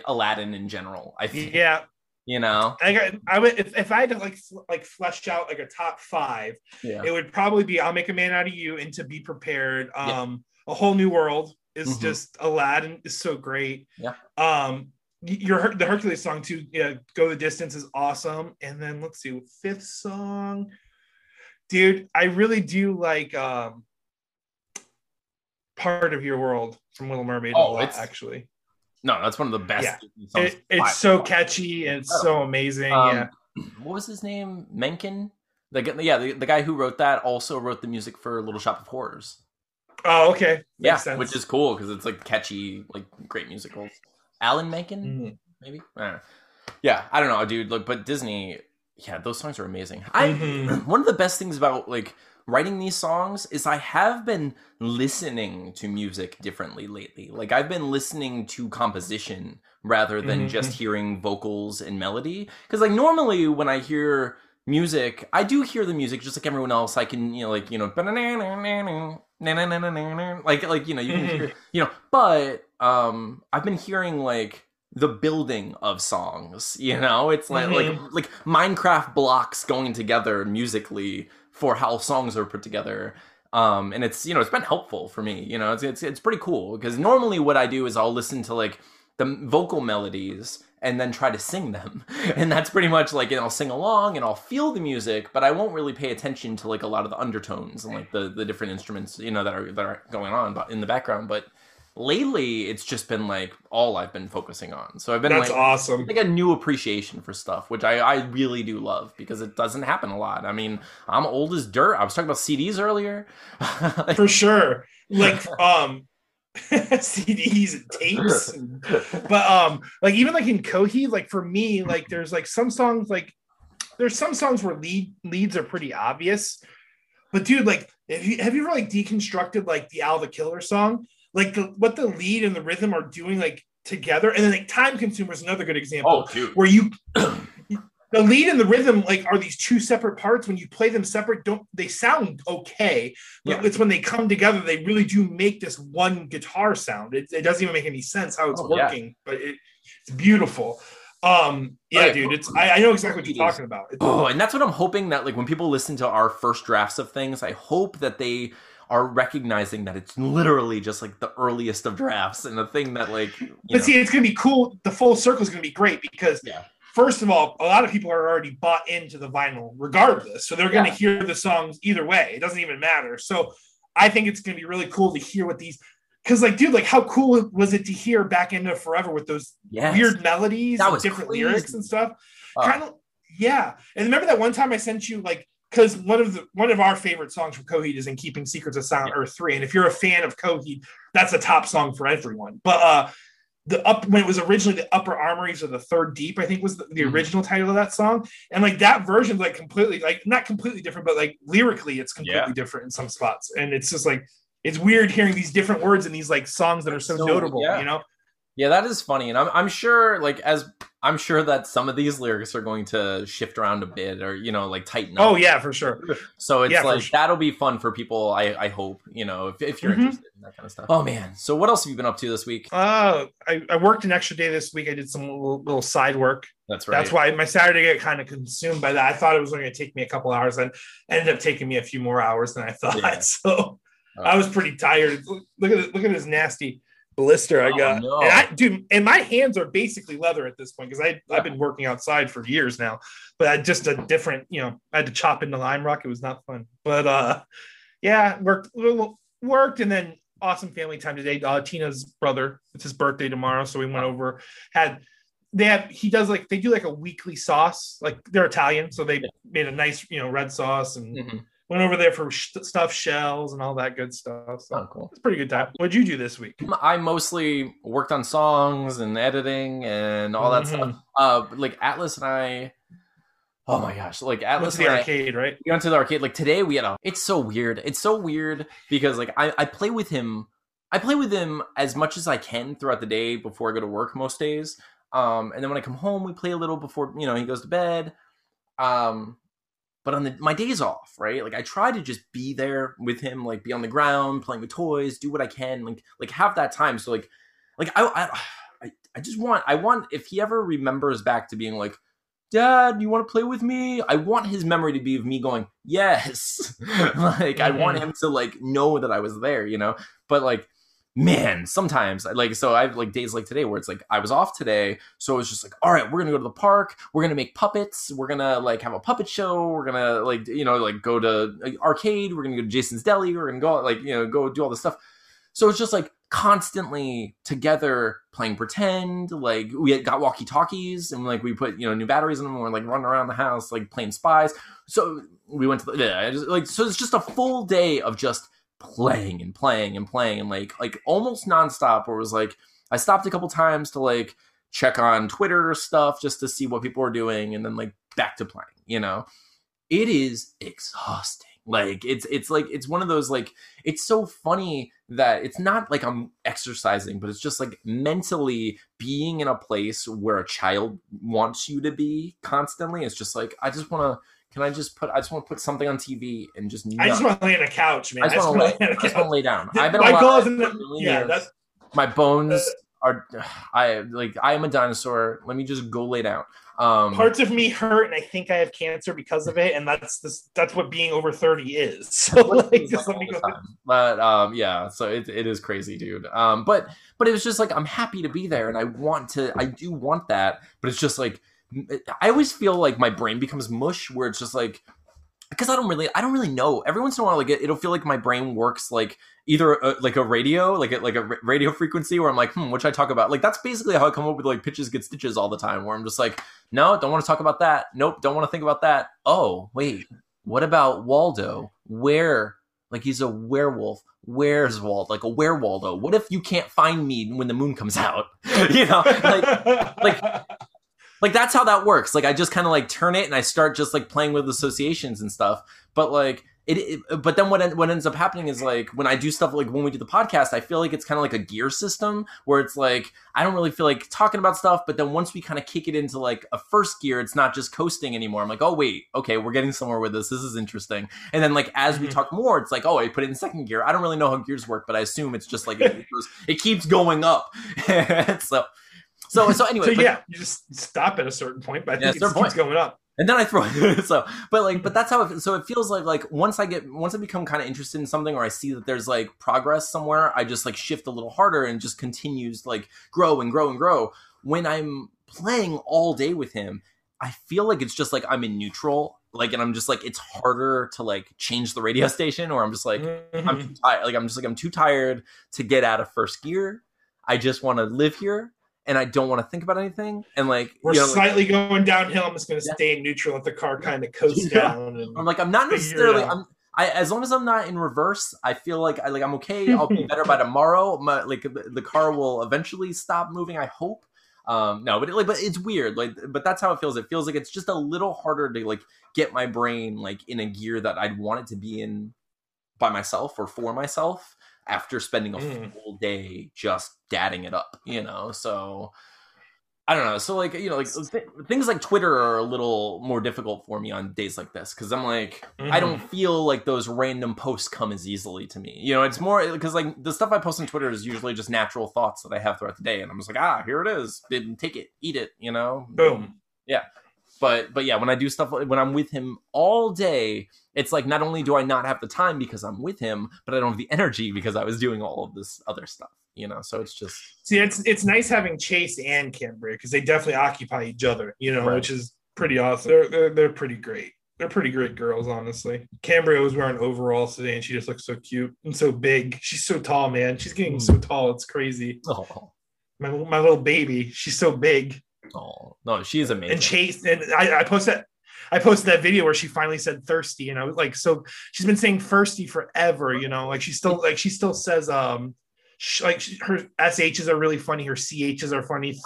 Aladdin in general, I think. Yeah, you know, I would if I had to like flesh out like a top 5, it would probably be I'll Make a Man Out of You and To Be Prepared. A Whole New World is just Aladdin is so great. Yeah. The Hercules song too. Yeah, Go the Distance is awesome. And then let's see, 5th song, dude. I really do like Part of Your World from Little Mermaid. Oh, it's actually. No, that's one of the best. Yeah. It's so catchy and so amazing. What was his name? Menken? The guy who wrote that also wrote the music for Little Shop of Horrors. Oh, okay. Makes sense. Which is cool because it's like catchy, like great musicals. Alan Menken, maybe? I don't know. Yeah, I don't know, dude. Look, but Disney, yeah, those songs are amazing. One of the best things about like writing these songs is I have been listening to music differently lately. Like I've been listening to composition rather than just hearing vocals and melody. Cause like normally when I hear music, I do hear the music just like everyone else. I can, you can hear, but I've been hearing like the building of songs, you know, it's like Minecraft blocks going together musically for how songs are put together, and it's it's been helpful for me. You know, it's pretty cool because normally what I do is I'll listen to like the vocal melodies and then try to sing them, and that's pretty much like I'll sing along and I'll feel the music, but I won't really pay attention to like a lot of the undertones and like the different instruments that are going on in the background. But lately it's just been like all I've been focusing on. So I've been that's like, awesome. Like a new appreciation for stuff, which I really do love because it doesn't happen a lot. I mean, I'm old as dirt. I was talking about CDs earlier. Like, for sure. Like, CDs and tapes. And, but, like even like in Coheed, like for me, like there's like some songs, like there's some songs where leads are pretty obvious, but dude, like, have you ever like deconstructed like the Al the Killer song? Like what the lead and the rhythm are doing like together. And then like Time Consumer is another good example. Oh, dude. Where you the lead and the rhythm like are these two separate parts. When you play them separate, they sound okay. But yeah. It's when they come together, they really do make this one guitar sound. It doesn't even make any sense how it's working, but it's beautiful. Dude, it's I know exactly what you're talking about. And that's what I'm hoping that like when people listen to our first drafts of things, I hope that they are recognizing that it's literally just like the earliest of drafts and the thing that like see, it's gonna be cool. The full circle is gonna be great because first of all, a lot of people are already bought into the vinyl regardless, so they're gonna hear the songs either way. It doesn't even matter. So I think it's gonna be really cool to hear what these, because like dude, like how cool was it to hear Back Into Forever with those weird melodies and different lyrics and stuff. And remember that one time I sent you like, because one of our favorite songs from Coheed is In Keeping Secrets of Silent Earth 3. And if you're a fan of Coheed, that's a top song for everyone. But when it was originally The Upper Armories or The Third Deep, I think was the original title of that song. And like that version, like completely, like not completely different, but like lyrically, it's completely different in some spots. And it's just like, it's weird hearing these different words in these like songs that are so notable, you know? Yeah, that is funny. And I'm sure like I'm sure that some of these lyrics are going to shift around a bit or, you know, like tighten up. Oh, yeah, for sure. So it's that'll be fun for people, I hope, you know, if you're interested in that kind of stuff. Oh, man. So what else have you been up to this week? I worked an extra day this week. I did some little side work. That's right. That's why my Saturday got kind of consumed by that. I thought it was only going to take me a couple hours and ended up taking me a few more hours than I thought. Yeah. So I was pretty tired. Look at this nasty blister I got. No. And and my hands are basically leather at this point because I've been working outside for years now, but I just a different, you know, I had to chop into lime rock. It was not fun, but worked and then awesome family time today. Tina's brother, it's his birthday tomorrow, so we went over. They do like a weekly sauce, like they're Italian, so they made a nice, you know, red sauce and. Went over there for stuffed shells and all that good stuff. So cool. It's a pretty good time. What'd you do this week? I mostly worked on songs and editing and all that stuff. Like Atlas and I, oh my gosh, like Atlas went to the arcade, right? We went to the arcade. Like today we had it's so weird. It's so weird because like I play with him. I play with him as much as I can throughout the day before I go to work most days. And then when I come home, we play a little before, you know, he goes to bed. But on my days off, right? Like I try to just be there with him, like be on the ground, playing with toys, do what I can, like have that time. So like I just want if he ever remembers back to being like, Dad, you want to play with me? I want his memory to be of me going, yes. Like I want him to like know that I was there, you know? But like, man, sometimes I have like days like today where it's like I was off today, so it was just like, all right, we're gonna go to the park, we're gonna make puppets, we're gonna like have a puppet show, we're gonna like, you know, like go to arcade, we're gonna go to Jason's Deli, we're gonna go like, you know, go do all this stuff. So it's just like constantly together playing pretend. Like we got walkie talkies and like we put, you know, new batteries in them and we're like running around the house like playing spies. So we went to so it's just a full day of just playing and playing and playing and like almost nonstop, where it was like I stopped a couple times to like check on Twitter stuff just to see what people were doing, and then like back to playing, you know. It is exhausting. Like it's like it's one of those, like, it's so funny that it's not like I'm exercising, but it's just like mentally being in a place where a child wants you to be constantly. It's just like I just want to put something on TV and just. I just want to lay on a couch, man. I just want to lay down. I've been alive for million years. My bones are. I am a dinosaur. Let me just go lay down. Parts of me hurt, and I think I have cancer because of it. And that's what being over 30 is. So like, just let me go. But so it is crazy, dude. But it was just like I'm happy to be there, and I do want that, but it's just like. I always feel like my brain becomes mush, where it's just like because I don't really know. Every once in a while, like it'll feel like my brain works like either like a radio frequency where I'm like, what should I talk about? Like that's basically how I come up with like pitches get stitches all the time, where I'm just like, no, don't want to talk about that. Nope, don't want to think about that. Oh wait, what about Waldo? Where? Like he's a werewolf. Where's Waldo? Like a werewoldo. What if you can't find me when the moon comes out? You know, like that's how that works. Like I just kind of like turn it and I start just like playing with associations and stuff. But like but then what ends up happening is like when I do stuff like when we do the podcast, I feel like it's kind of like a gear system where it's like I don't really feel like talking about stuff. But then once we kind of kick it into like a first gear, it's not just coasting anymore. I'm like, oh, wait, OK, we're getting somewhere with this. This is interesting. And then like as we talk more, it's like, oh, I put it in second gear. I don't really know how gears work, but I assume it's just like it keeps going up. So anyway. So, yeah, you just stop at a certain point, but I think it keeps going up. And then I throw it. But that's how it, so it feels like once I become kind of interested in something or I see that there's like progress somewhere, I just like shift a little harder and just continues like grow and grow and grow. When I'm playing all day with him, I feel like it's just like I'm in neutral, like, and I'm just like, it's harder to like change the radio station, or I'm just like, I'm too tired. Like, I'm just like, I'm too tired to get out of first gear. I just want to live here. And I don't want to think about anything. And like we're slightly going downhill. I'm just going to stay in neutral. Let the car kind of coast down. And I'm like, I'm not necessarily. As long as I'm not in reverse, I feel like I'm okay. I'll be better by tomorrow. The car will eventually stop moving. I hope. But it's weird. But that's how it feels. It feels like it's just a little harder to like get my brain like in a gear that I'd want it to be in by myself or for myself. After spending a full day just dadding it up, you know? So I don't know. So like, you know, like things like Twitter are a little more difficult for me on days like this. Cause I'm like, I don't feel like those random posts come as easily to me. You know, it's more cause like the stuff I post on Twitter is usually just natural thoughts that I have throughout the day. And I'm just like, here it is. Take it, eat it, you know? Boom. Yeah. But yeah, when I do stuff, when I'm with him all day, it's like not only do I not have the time because I'm with him, but I don't have the energy because I was doing all of this other stuff, you know? So it's just... See, it's nice having Chase and Cambria because they definitely occupy each other, you know, right. Which is pretty awesome. They're pretty great. They're pretty great girls, honestly. Cambria was wearing overalls today and she just looks so cute and so big. She's so tall, man. She's getting so tall. It's crazy. Oh. My little baby. She's so big. Oh no, she's amazing. And Chase, and I posted that video where she finally said thirsty, and I was like, so she's been saying thirsty forever, you know, like she still says her SHs are really funny, her CHs are funny,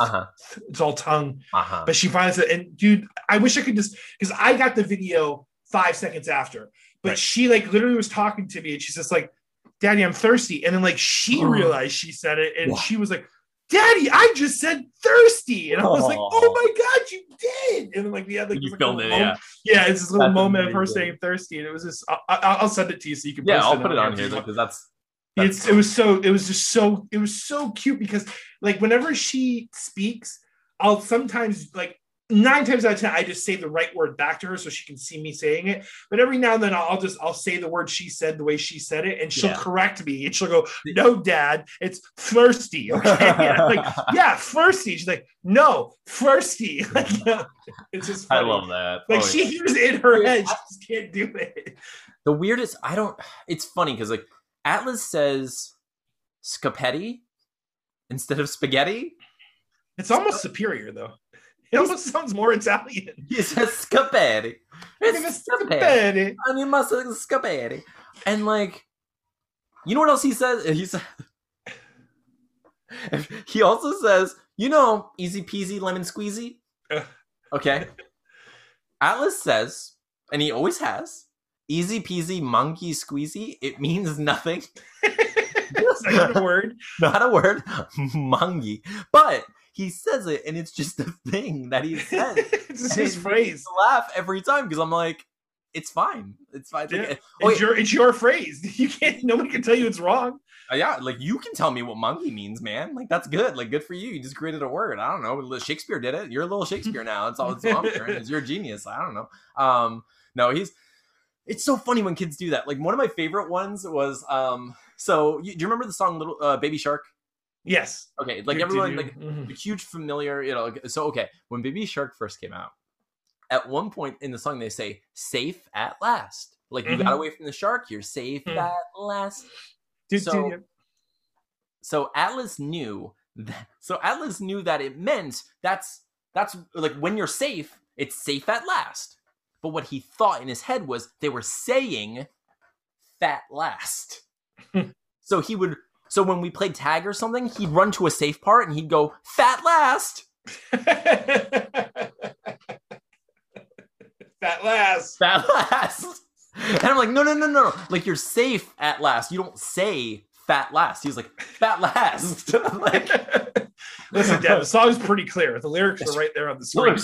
it's all tongue, but she finally said, and dude, I wish I could just, because I got the video 5 seconds after, but she like literally was talking to me, and she's just like, Daddy, I'm thirsty, and then like she realized she said it, and she was like, Daddy, I just said thirsty, and I was like, "Oh my God, you did!" And then like the other, you like, filmed it, yeah. It's this little moment of her saying thirsty, and it was just. I'll send it to you so you can. Yeah, I'll put it on here because that's. It was so cute because like whenever she speaks, I'll sometimes like 9 times out of 10 I just say the right word back to her so she can see me saying it, but every now and then I'll say the word she said the way she said it, and she'll correct me, and she'll go, "No, Dad, it's thirsty." Okay, and I'm like, yeah, thirsty. She's like, "No, thirsty." Like, it's just funny. I love that. Like she hears it in her head, she just can't do it. The weirdest. It's funny because like Atlas says scapetti instead of spaghetti. It's almost superior though. It almost sounds more Italian. He says scapetti. It's scapetti. I mean, must say scapetti. And like, you know what else he says? He also says, you know, easy peasy lemon squeezy. Okay. Atlas says, and he always has, easy peasy monkey squeezy. It means nothing. It's not a word. Not a word. Monkey. But he says it, and it's just a thing that he says. It's his phrase. Laugh every time because I'm like, it's fine. It's fine. Yeah. It's your phrase. You can't. Nobody can tell you it's wrong. Yeah, like you can tell me what monkey means, man. Like that's good. Like good for you. You just created a word. I don't know. Shakespeare did it. You're a little Shakespeare now. It's all. It's all I'm hearing. It's your genius. I don't know. No, he's. It's so funny when kids do that. Like one of my favorite ones was. Do you remember the song "Little Baby Shark"? Yes. Okay. Like everyone, like huge familiar, you know. So okay, when Baby Shark first came out, at one point in the song, they say, safe at last. Like, you got away from the shark, you're safe at last. So Atlas knew that, it meant that's like when you're safe, it's safe at last. But what he thought in his head was they were saying fat last. So he would, so when we played tag or something, he'd run to a safe part and he'd go, fat last. Fat last. Fat last. And I'm like, no. Like, you're safe at last. You don't say fat last. He's like, fat last. Like, listen, Dad, the song's pretty clear. The lyrics are right there on the screen.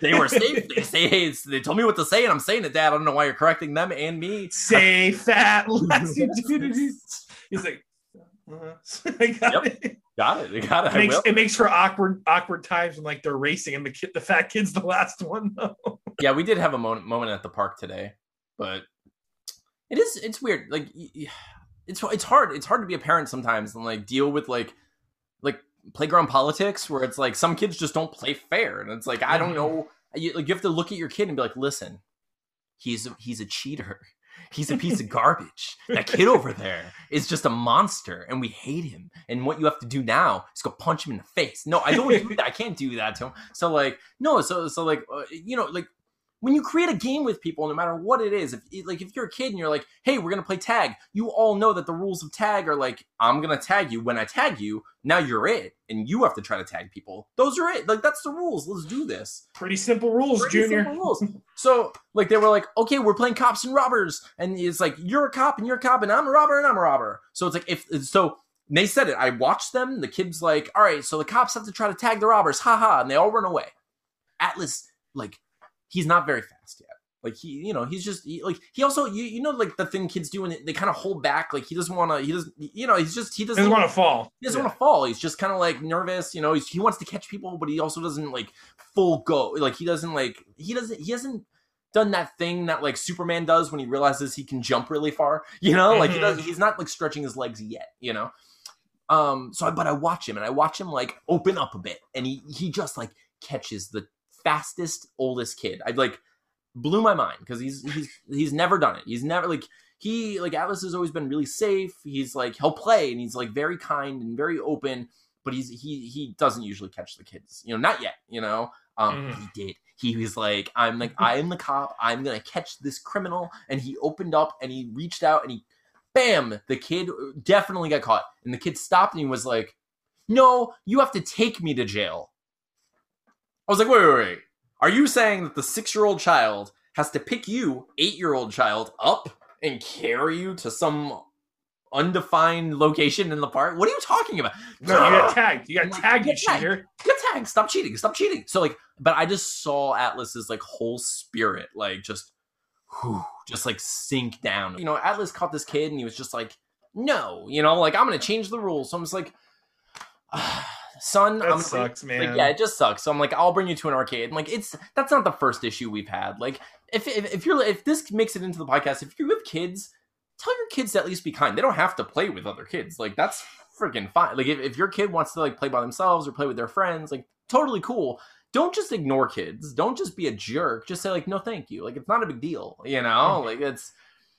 They were safe. They say, hey, they told me what to say, and I'm saying it, Dad. I don't know why you're correcting them and me. Say fat last. He's like, I got it. It makes for awkward times when like they're racing and the fat kid's the last one though. Yeah, we did have a moment at the park today, but it's weird. Like it's hard to be a parent sometimes and like deal with like playground politics where it's like some kids just don't play fair and it's like I don't know. You have to look at your kid and be like, listen, he's a cheater. He's a piece of garbage. That kid over there is just a monster, and we hate him. And what you have to do now is go punch him in the face. No, I don't do that. I can't do that to him. So, like, no. So like, you know, like, when you create a game with people, no matter what it is, if you're a kid and you're like, hey, we're going to play tag, you all know that the rules of tag are like, I'm going to tag you. When I tag you, now you're it, and you have to try to tag people. Those are it. Like, that's the rules. Let's do this. Pretty simple rules, Junior. Simple rules. So, like, they were like, okay, we're playing cops and robbers, and it's like, you're a cop, and you're a cop, and I'm a robber, and I'm a robber. So it's like, they said it. I watched them. The kid's like, all right, so the cops have to try to tag the robbers. Ha ha, and they all run away. Atlas, like, he's not very fast yet. Like he's also the thing kids do when they kind of hold back. Like he doesn't want to fall. He doesn't want to fall. He's just kind of like nervous. You know, he wants to catch people, but he also doesn't like full go. Like he hasn't done that thing that like Superman does when he realizes he can jump really far. You know, like he's not like stretching his legs yet. You know, but I watch him and like open up a bit, and he just like catches the fastest, oldest kid. I like blew my mind because he's never done it. He's never Atlas has always been really safe. He's like, he'll play and he's like very kind and very open, but he doesn't usually catch the kids, you know, not yet, you know. He did. He was like, I am the cop. I'm going to catch this criminal. And he opened up and he reached out and he, bam, the kid definitely got caught. And the kid stopped and he was like, no, you have to take me to jail. I was like, wait. Are you saying that the 6-year-old child has to pick you, 8-year-old child, up and carry you to some undefined location in the park? What are you talking about? No, you got tagged. You got tagged, you cheater. Get tagged. Stop cheating. So, like, but I just saw Atlas's, like, whole spirit, like, just, like, sink down. You know, Atlas caught this kid, and he was just like, no. You know, like, I'm going to change the rules. So I'm just like, son, that sucks, man. Like, yeah, it just sucks. So I'm like, I'll bring you to an arcade. I'm like, that's not the first issue we've had. Like, if this makes it into the podcast, if you have kids, tell your kids to at least be kind. They don't have to play with other kids. Like, that's freaking fine. Like, if your kid wants to like play by themselves or play with their friends, like, totally cool. Don't just ignore kids. Don't just be a jerk. Just say like, no, thank you. Like, it's not a big deal. You know, like it's,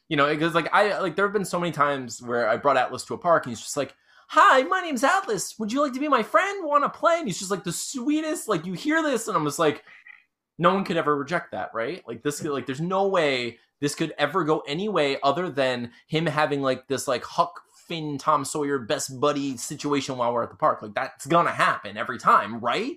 you know, because like there have been so many times where I brought Atlas to a park and he's just like, hi, my name's Atlas. Would you like to be my friend? Want to play? And he's just like the sweetest. Like, you hear this, and I'm just like, no one could ever reject that, right? Like this, like there's no way this could ever go any way other than him having like this like Huck Finn, Tom Sawyer, best buddy situation while we're at the park. Like that's gonna happen every time, right?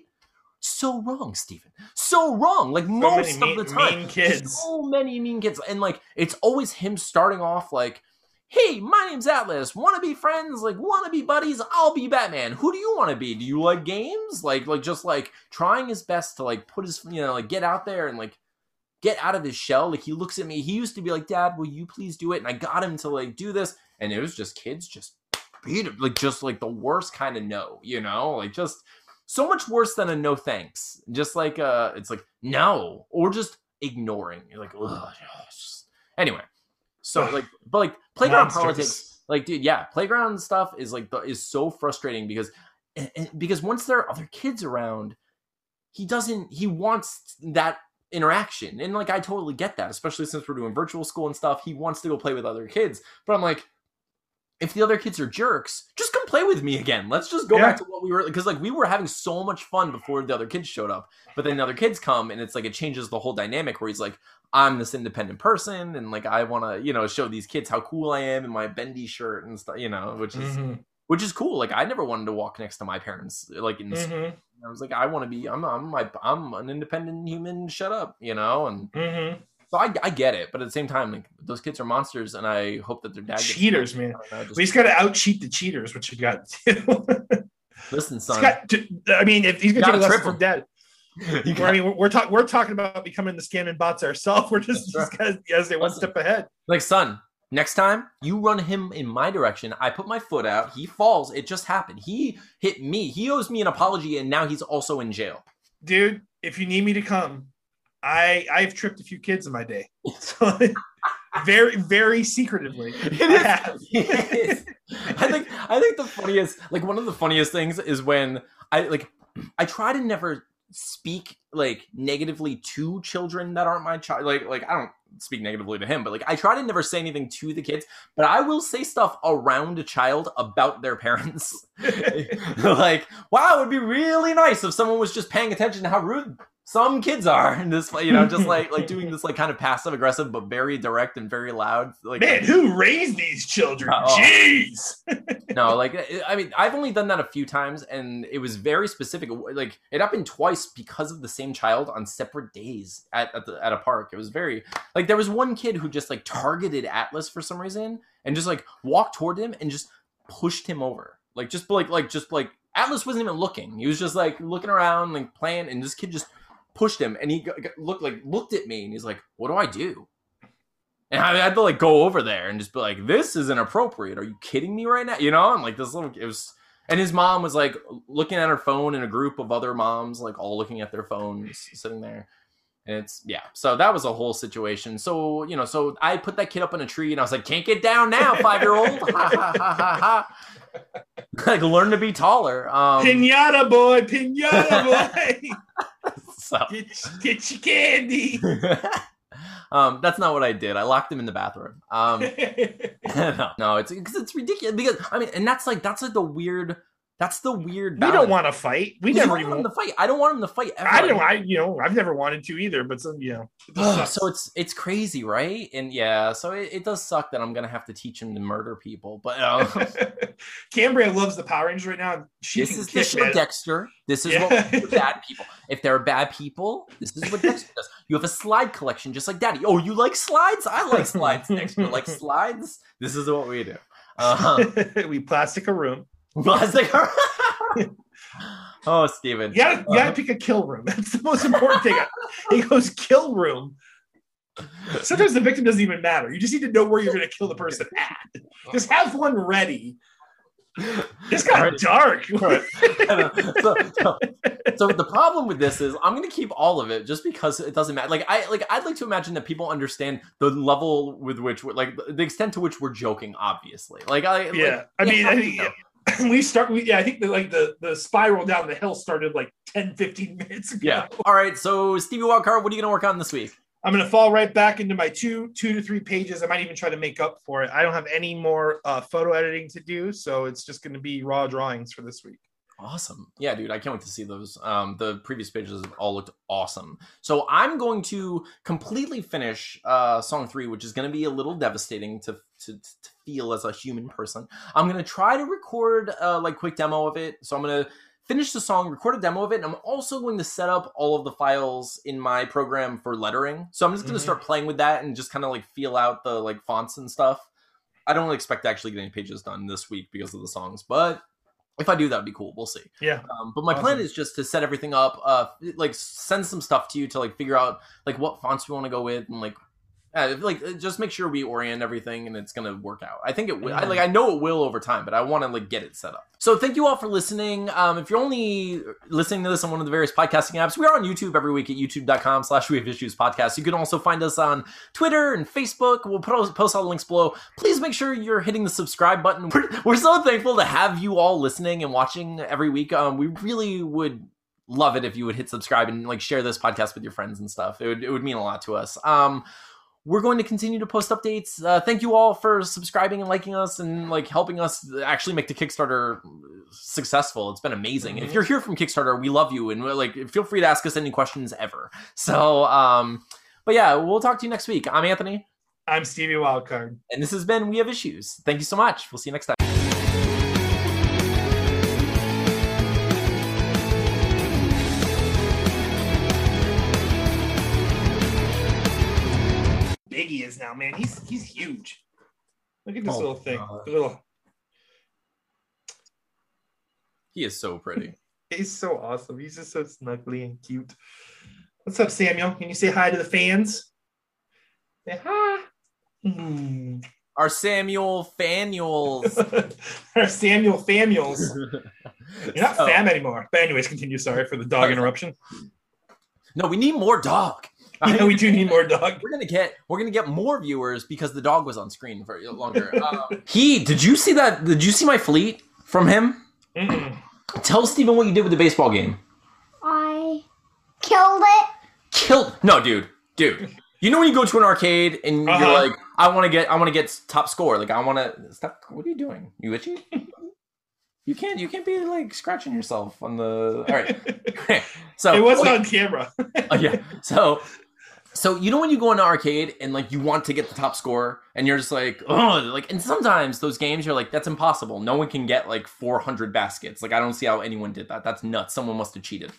So wrong, Stephen. So wrong. Like most of the time, mean kids. So many mean kids, and like it's always him starting off like, hey, my name's Atlas. Want to be friends? Like, want to be buddies? I'll be Batman. Who do you want to be? Do you like games? Like, just like trying his best to like put his, you know, like get out there and like get out of his shell. Like he looks at me. He used to be like, Dad, will you please do it? And I got him to like do this. And it was just kids just beat him. Like just like the worst kind of no, you know, like just so much worse than a no thanks. Just like it's like no or just ignoring. You're like, ugh. Anyway. So like, but like playground monsters. Politics, like dude, yeah, playground stuff is like is so frustrating because once there are other kids around, he doesn't, he wants that interaction. And like, I totally get that, especially since we're doing virtual school and stuff. He wants to go play with other kids. But I'm like, if the other kids are jerks, just come play with me again. Let's just go back to what we were, because like we were having so much fun before the other kids showed up, but then the other kids come and it's like, it changes the whole dynamic where he's like, I'm this independent person. And like, I want to, you know, show these kids how cool I am in my bendy shirt and stuff, you know, which is cool. Like I never wanted to walk next to my parents, like in the school. I was like, I want to be, I'm an independent human. Shut up, you know? And so I get it, but at the same time, like those kids are monsters, and I hope that their dad gets cheaters, man. At least got to out cheat the cheaters, which you got to do. Listen, son. I mean, if he's going to take a lesson from dad, I mean, we're talking about becoming the scamming bots ourselves. We're just guys one step ahead. Like, son, next time you run him in my direction, I put my foot out, he falls. It just happened. He hit me. He owes me an apology, and now he's also in jail. Dude, if you need me to come. I've tripped a few kids in my day, so, very very secretively. It is. I think the funniest, like one of the funniest things is when I try to never speak like negatively to children that aren't my child. Like I don't speak negatively to him, but like I try to never say anything to the kids, but I will say stuff around a child about their parents. Like, wow, it would be really nice if someone was just paying attention to how rude some kids are in this, you know, just like doing this like kind of passive aggressive, but very direct and very loud. Like, man, who raised these children? Jeez. No, like, I mean, I've only done that a few times, and it was very specific. Like, it happened twice because of the same child on separate days at a park. It was very like, there was one kid who just like targeted Atlas for some reason and just like walked toward him and just pushed him over. Like, just like Atlas wasn't even looking. He was just like looking around, like playing, and this kid just pushed him, and he looked at me, and he's like, "What do I do?" And I had to like go over there and just be like, "This is inappropriate. Are you kidding me right now?" You know, and like this little, it was, and his mom was like looking at her phone, and a group of other moms like all looking at their phones, sitting there, and it's So that was a whole situation. So you know, so I put that kid up in a tree, and I was like, "Can't get down now, 5-year-old." Like, learn to be taller. Pinata boy. So. Get your candy. That's not what I did. I locked him in the bathroom. No, it's ridiculous because I mean, and that's like the weird. That's the weird. Balance. We don't want to fight. We never want him to fight. I don't want him to fight. Ever. I've never wanted to either. But so it's crazy, right? And yeah, so it does suck that I'm gonna have to teach him to murder people. But Cambria loves the Power Rangers right now. This is the show Dexter. This is what we do with bad people. If they're bad people, this is what Dexter does. You have a slide collection, just like Daddy. Oh, you like slides? I like slides. Dexter likes slides. This is what we do. We plastic a room. Plastic. Oh, Stephen. Yeah, you gotta pick a kill room. That's the most important thing. He goes kill room. Sometimes the victim doesn't even matter. You just need to know where you're gonna kill the person at. Just have one ready. This got dark. So the problem with this is I'm gonna keep all of it just because it doesn't matter. Like I'd like to imagine that people understand the level with which the extent to which we're joking. Obviously, I think the spiral down the hill started like 10-15 minutes ago. Yeah. All right. So Stevie Wildcard, what are you gonna work on this week? I'm gonna fall right back into my two to three pages. I might even try to make up for it. I don't have any more photo editing to do, so it's just gonna be raw drawings for this week. Awesome. Yeah, dude, I can't wait to see those. The previous pages all looked awesome. So I'm going to completely finish song 3, which is going to be a little devastating to feel as a human person. I'm going to try to record quick demo of it. So I'm going to finish the song, record a demo of it, and I'm also going to set up all of the files in my program for lettering. So I'm just going to start playing with that and just kind of feel out the fonts and stuff. I don't really expect to actually get any pages done this week because of the songs, but if I do, that'd be cool. We'll see. Yeah. But my plan is just to set everything up, send some stuff to you to figure out what fonts we want to go with and just make sure we orient everything and it's going to work out. I think it will. I know it will over time, but I want to get it set up. So thank you all for listening. If you're only listening to this on one of the various podcasting apps, we are on YouTube every week at youtube.com/WeHaveIssuesPodcast. You can also find us on Twitter and Facebook. We'll post all the links below. Please make sure you're hitting the subscribe button. We're so thankful to have you all listening and watching every week. We really would love it if you would hit subscribe and like share this podcast with your friends and stuff. It would mean a lot to us. We're going to continue to post updates. Thank you all for subscribing and liking us and like helping us actually make the Kickstarter successful. It's been amazing. Mm-hmm. If you're here from Kickstarter, we love you, and like feel free to ask us any questions ever. So, but yeah, we'll talk to you next week. I'm Anthony. I'm Stevie Wildcard. And this has been We Have Issues. Thank you so much. We'll see you next time. He is now, man. He's huge. Look at this little thing. He is so pretty. He's so awesome. He's just so snuggly and cute. What's up, Samuel? Can you say hi to the fans? Say hi. Mm. Our Samuel Fanuels. Our Samuel Fanuels. You're not fam anymore. But anyways, continue. Sorry for the dog interruption. No, we need more dog. Yeah, we do need more dog. We're gonna get more viewers because the dog was on screen for longer. Did you see my fleet from him? Mm-mm. Tell Stephen what you did with the baseball game. I killed it. No, dude. You know when you go to an arcade and you're like, I want to get top score. Like, I want to stop. What are you doing? You itchy? You can't be like scratching yourself on the. All right. So it wasn't on camera. Yeah. So you know when you go into arcade and like you want to get the top score and you're just like, oh, like, and sometimes those games you're like, that's impossible. No one can get like 400 baskets. Like, I don't see how anyone did that. That's nuts. Someone must have cheated.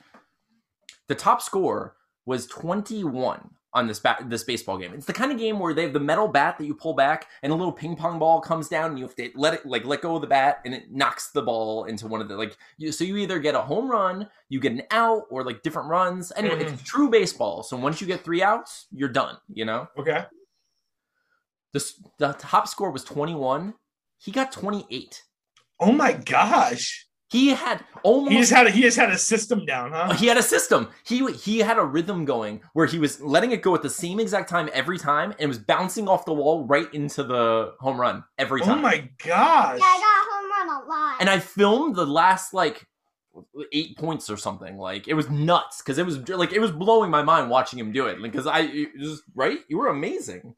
The top score was 21 on this baseball game. It's the kind of game where they have the metal bat that you pull back and a little ping pong ball comes down and you have to let go of the bat and it knocks the ball into one of the so you either get a home run, you get an out, or like different runs. Anyway, It's true baseball. So once you get 3 outs, you're done, you know? Okay. The top score was 21. He got 28. Oh my gosh. He just had a system down, huh? He had a system. He had a rhythm going where he was letting it go at the same exact time every time, and it was bouncing off the wall right into the home run every time. Oh my gosh! Yeah, I got home run a lot. And I filmed the last like 8 points or something. Like, it was nuts because it was like, it was blowing my mind watching him do it. Because you were amazing.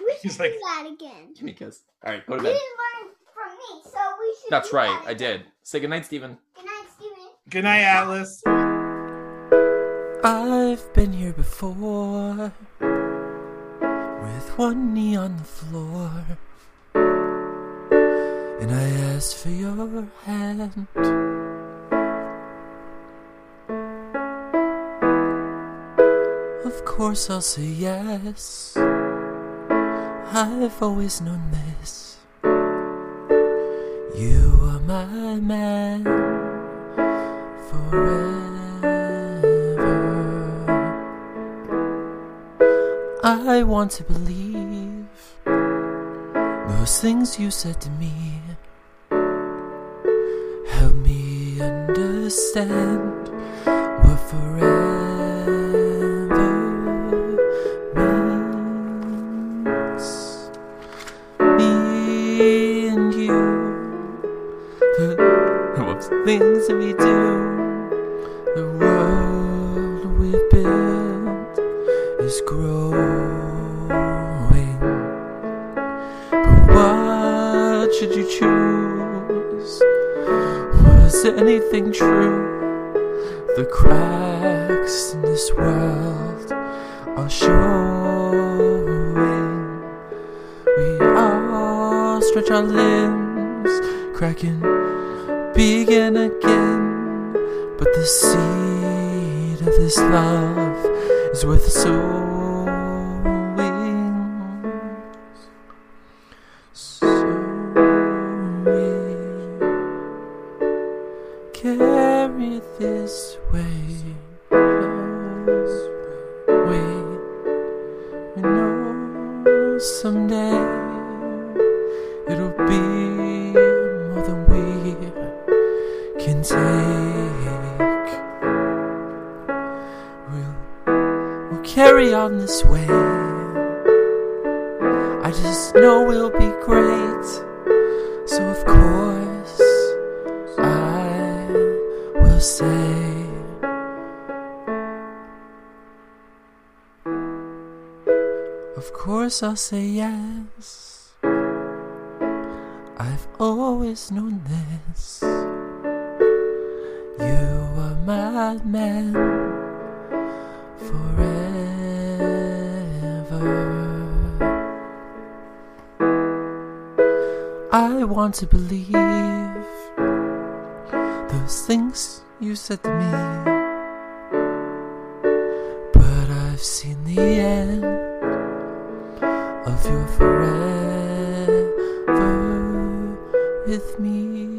We should do that again. Give me a kiss. All right, go to bed. So we should. That's right. I did. Say goodnight, Stephen. Goodnight, Stephen. Goodnight, Atlas. I've been here before, with one knee on the floor, and I asked for your hand. Of course I'll say yes. I've always known this. You are my man forever. I want to believe those things you said to me. Help me understand what forever means. Me and you. Things that we do, the world we've built is growing. But what should you choose? Was anything true? The cracks in this world are showing. We all stretch our limbs, cracking. Begin again, but the seed of this love is worth sowing. So we carry this way. We know someday it'll be more than we can take. We'll carry on this way. I just know we'll be great. So of course I will to say. Of course I'll say yes, I've always known this. You are my man forever. I want to believe those things you said to me, but I've seen the end of your forever with me.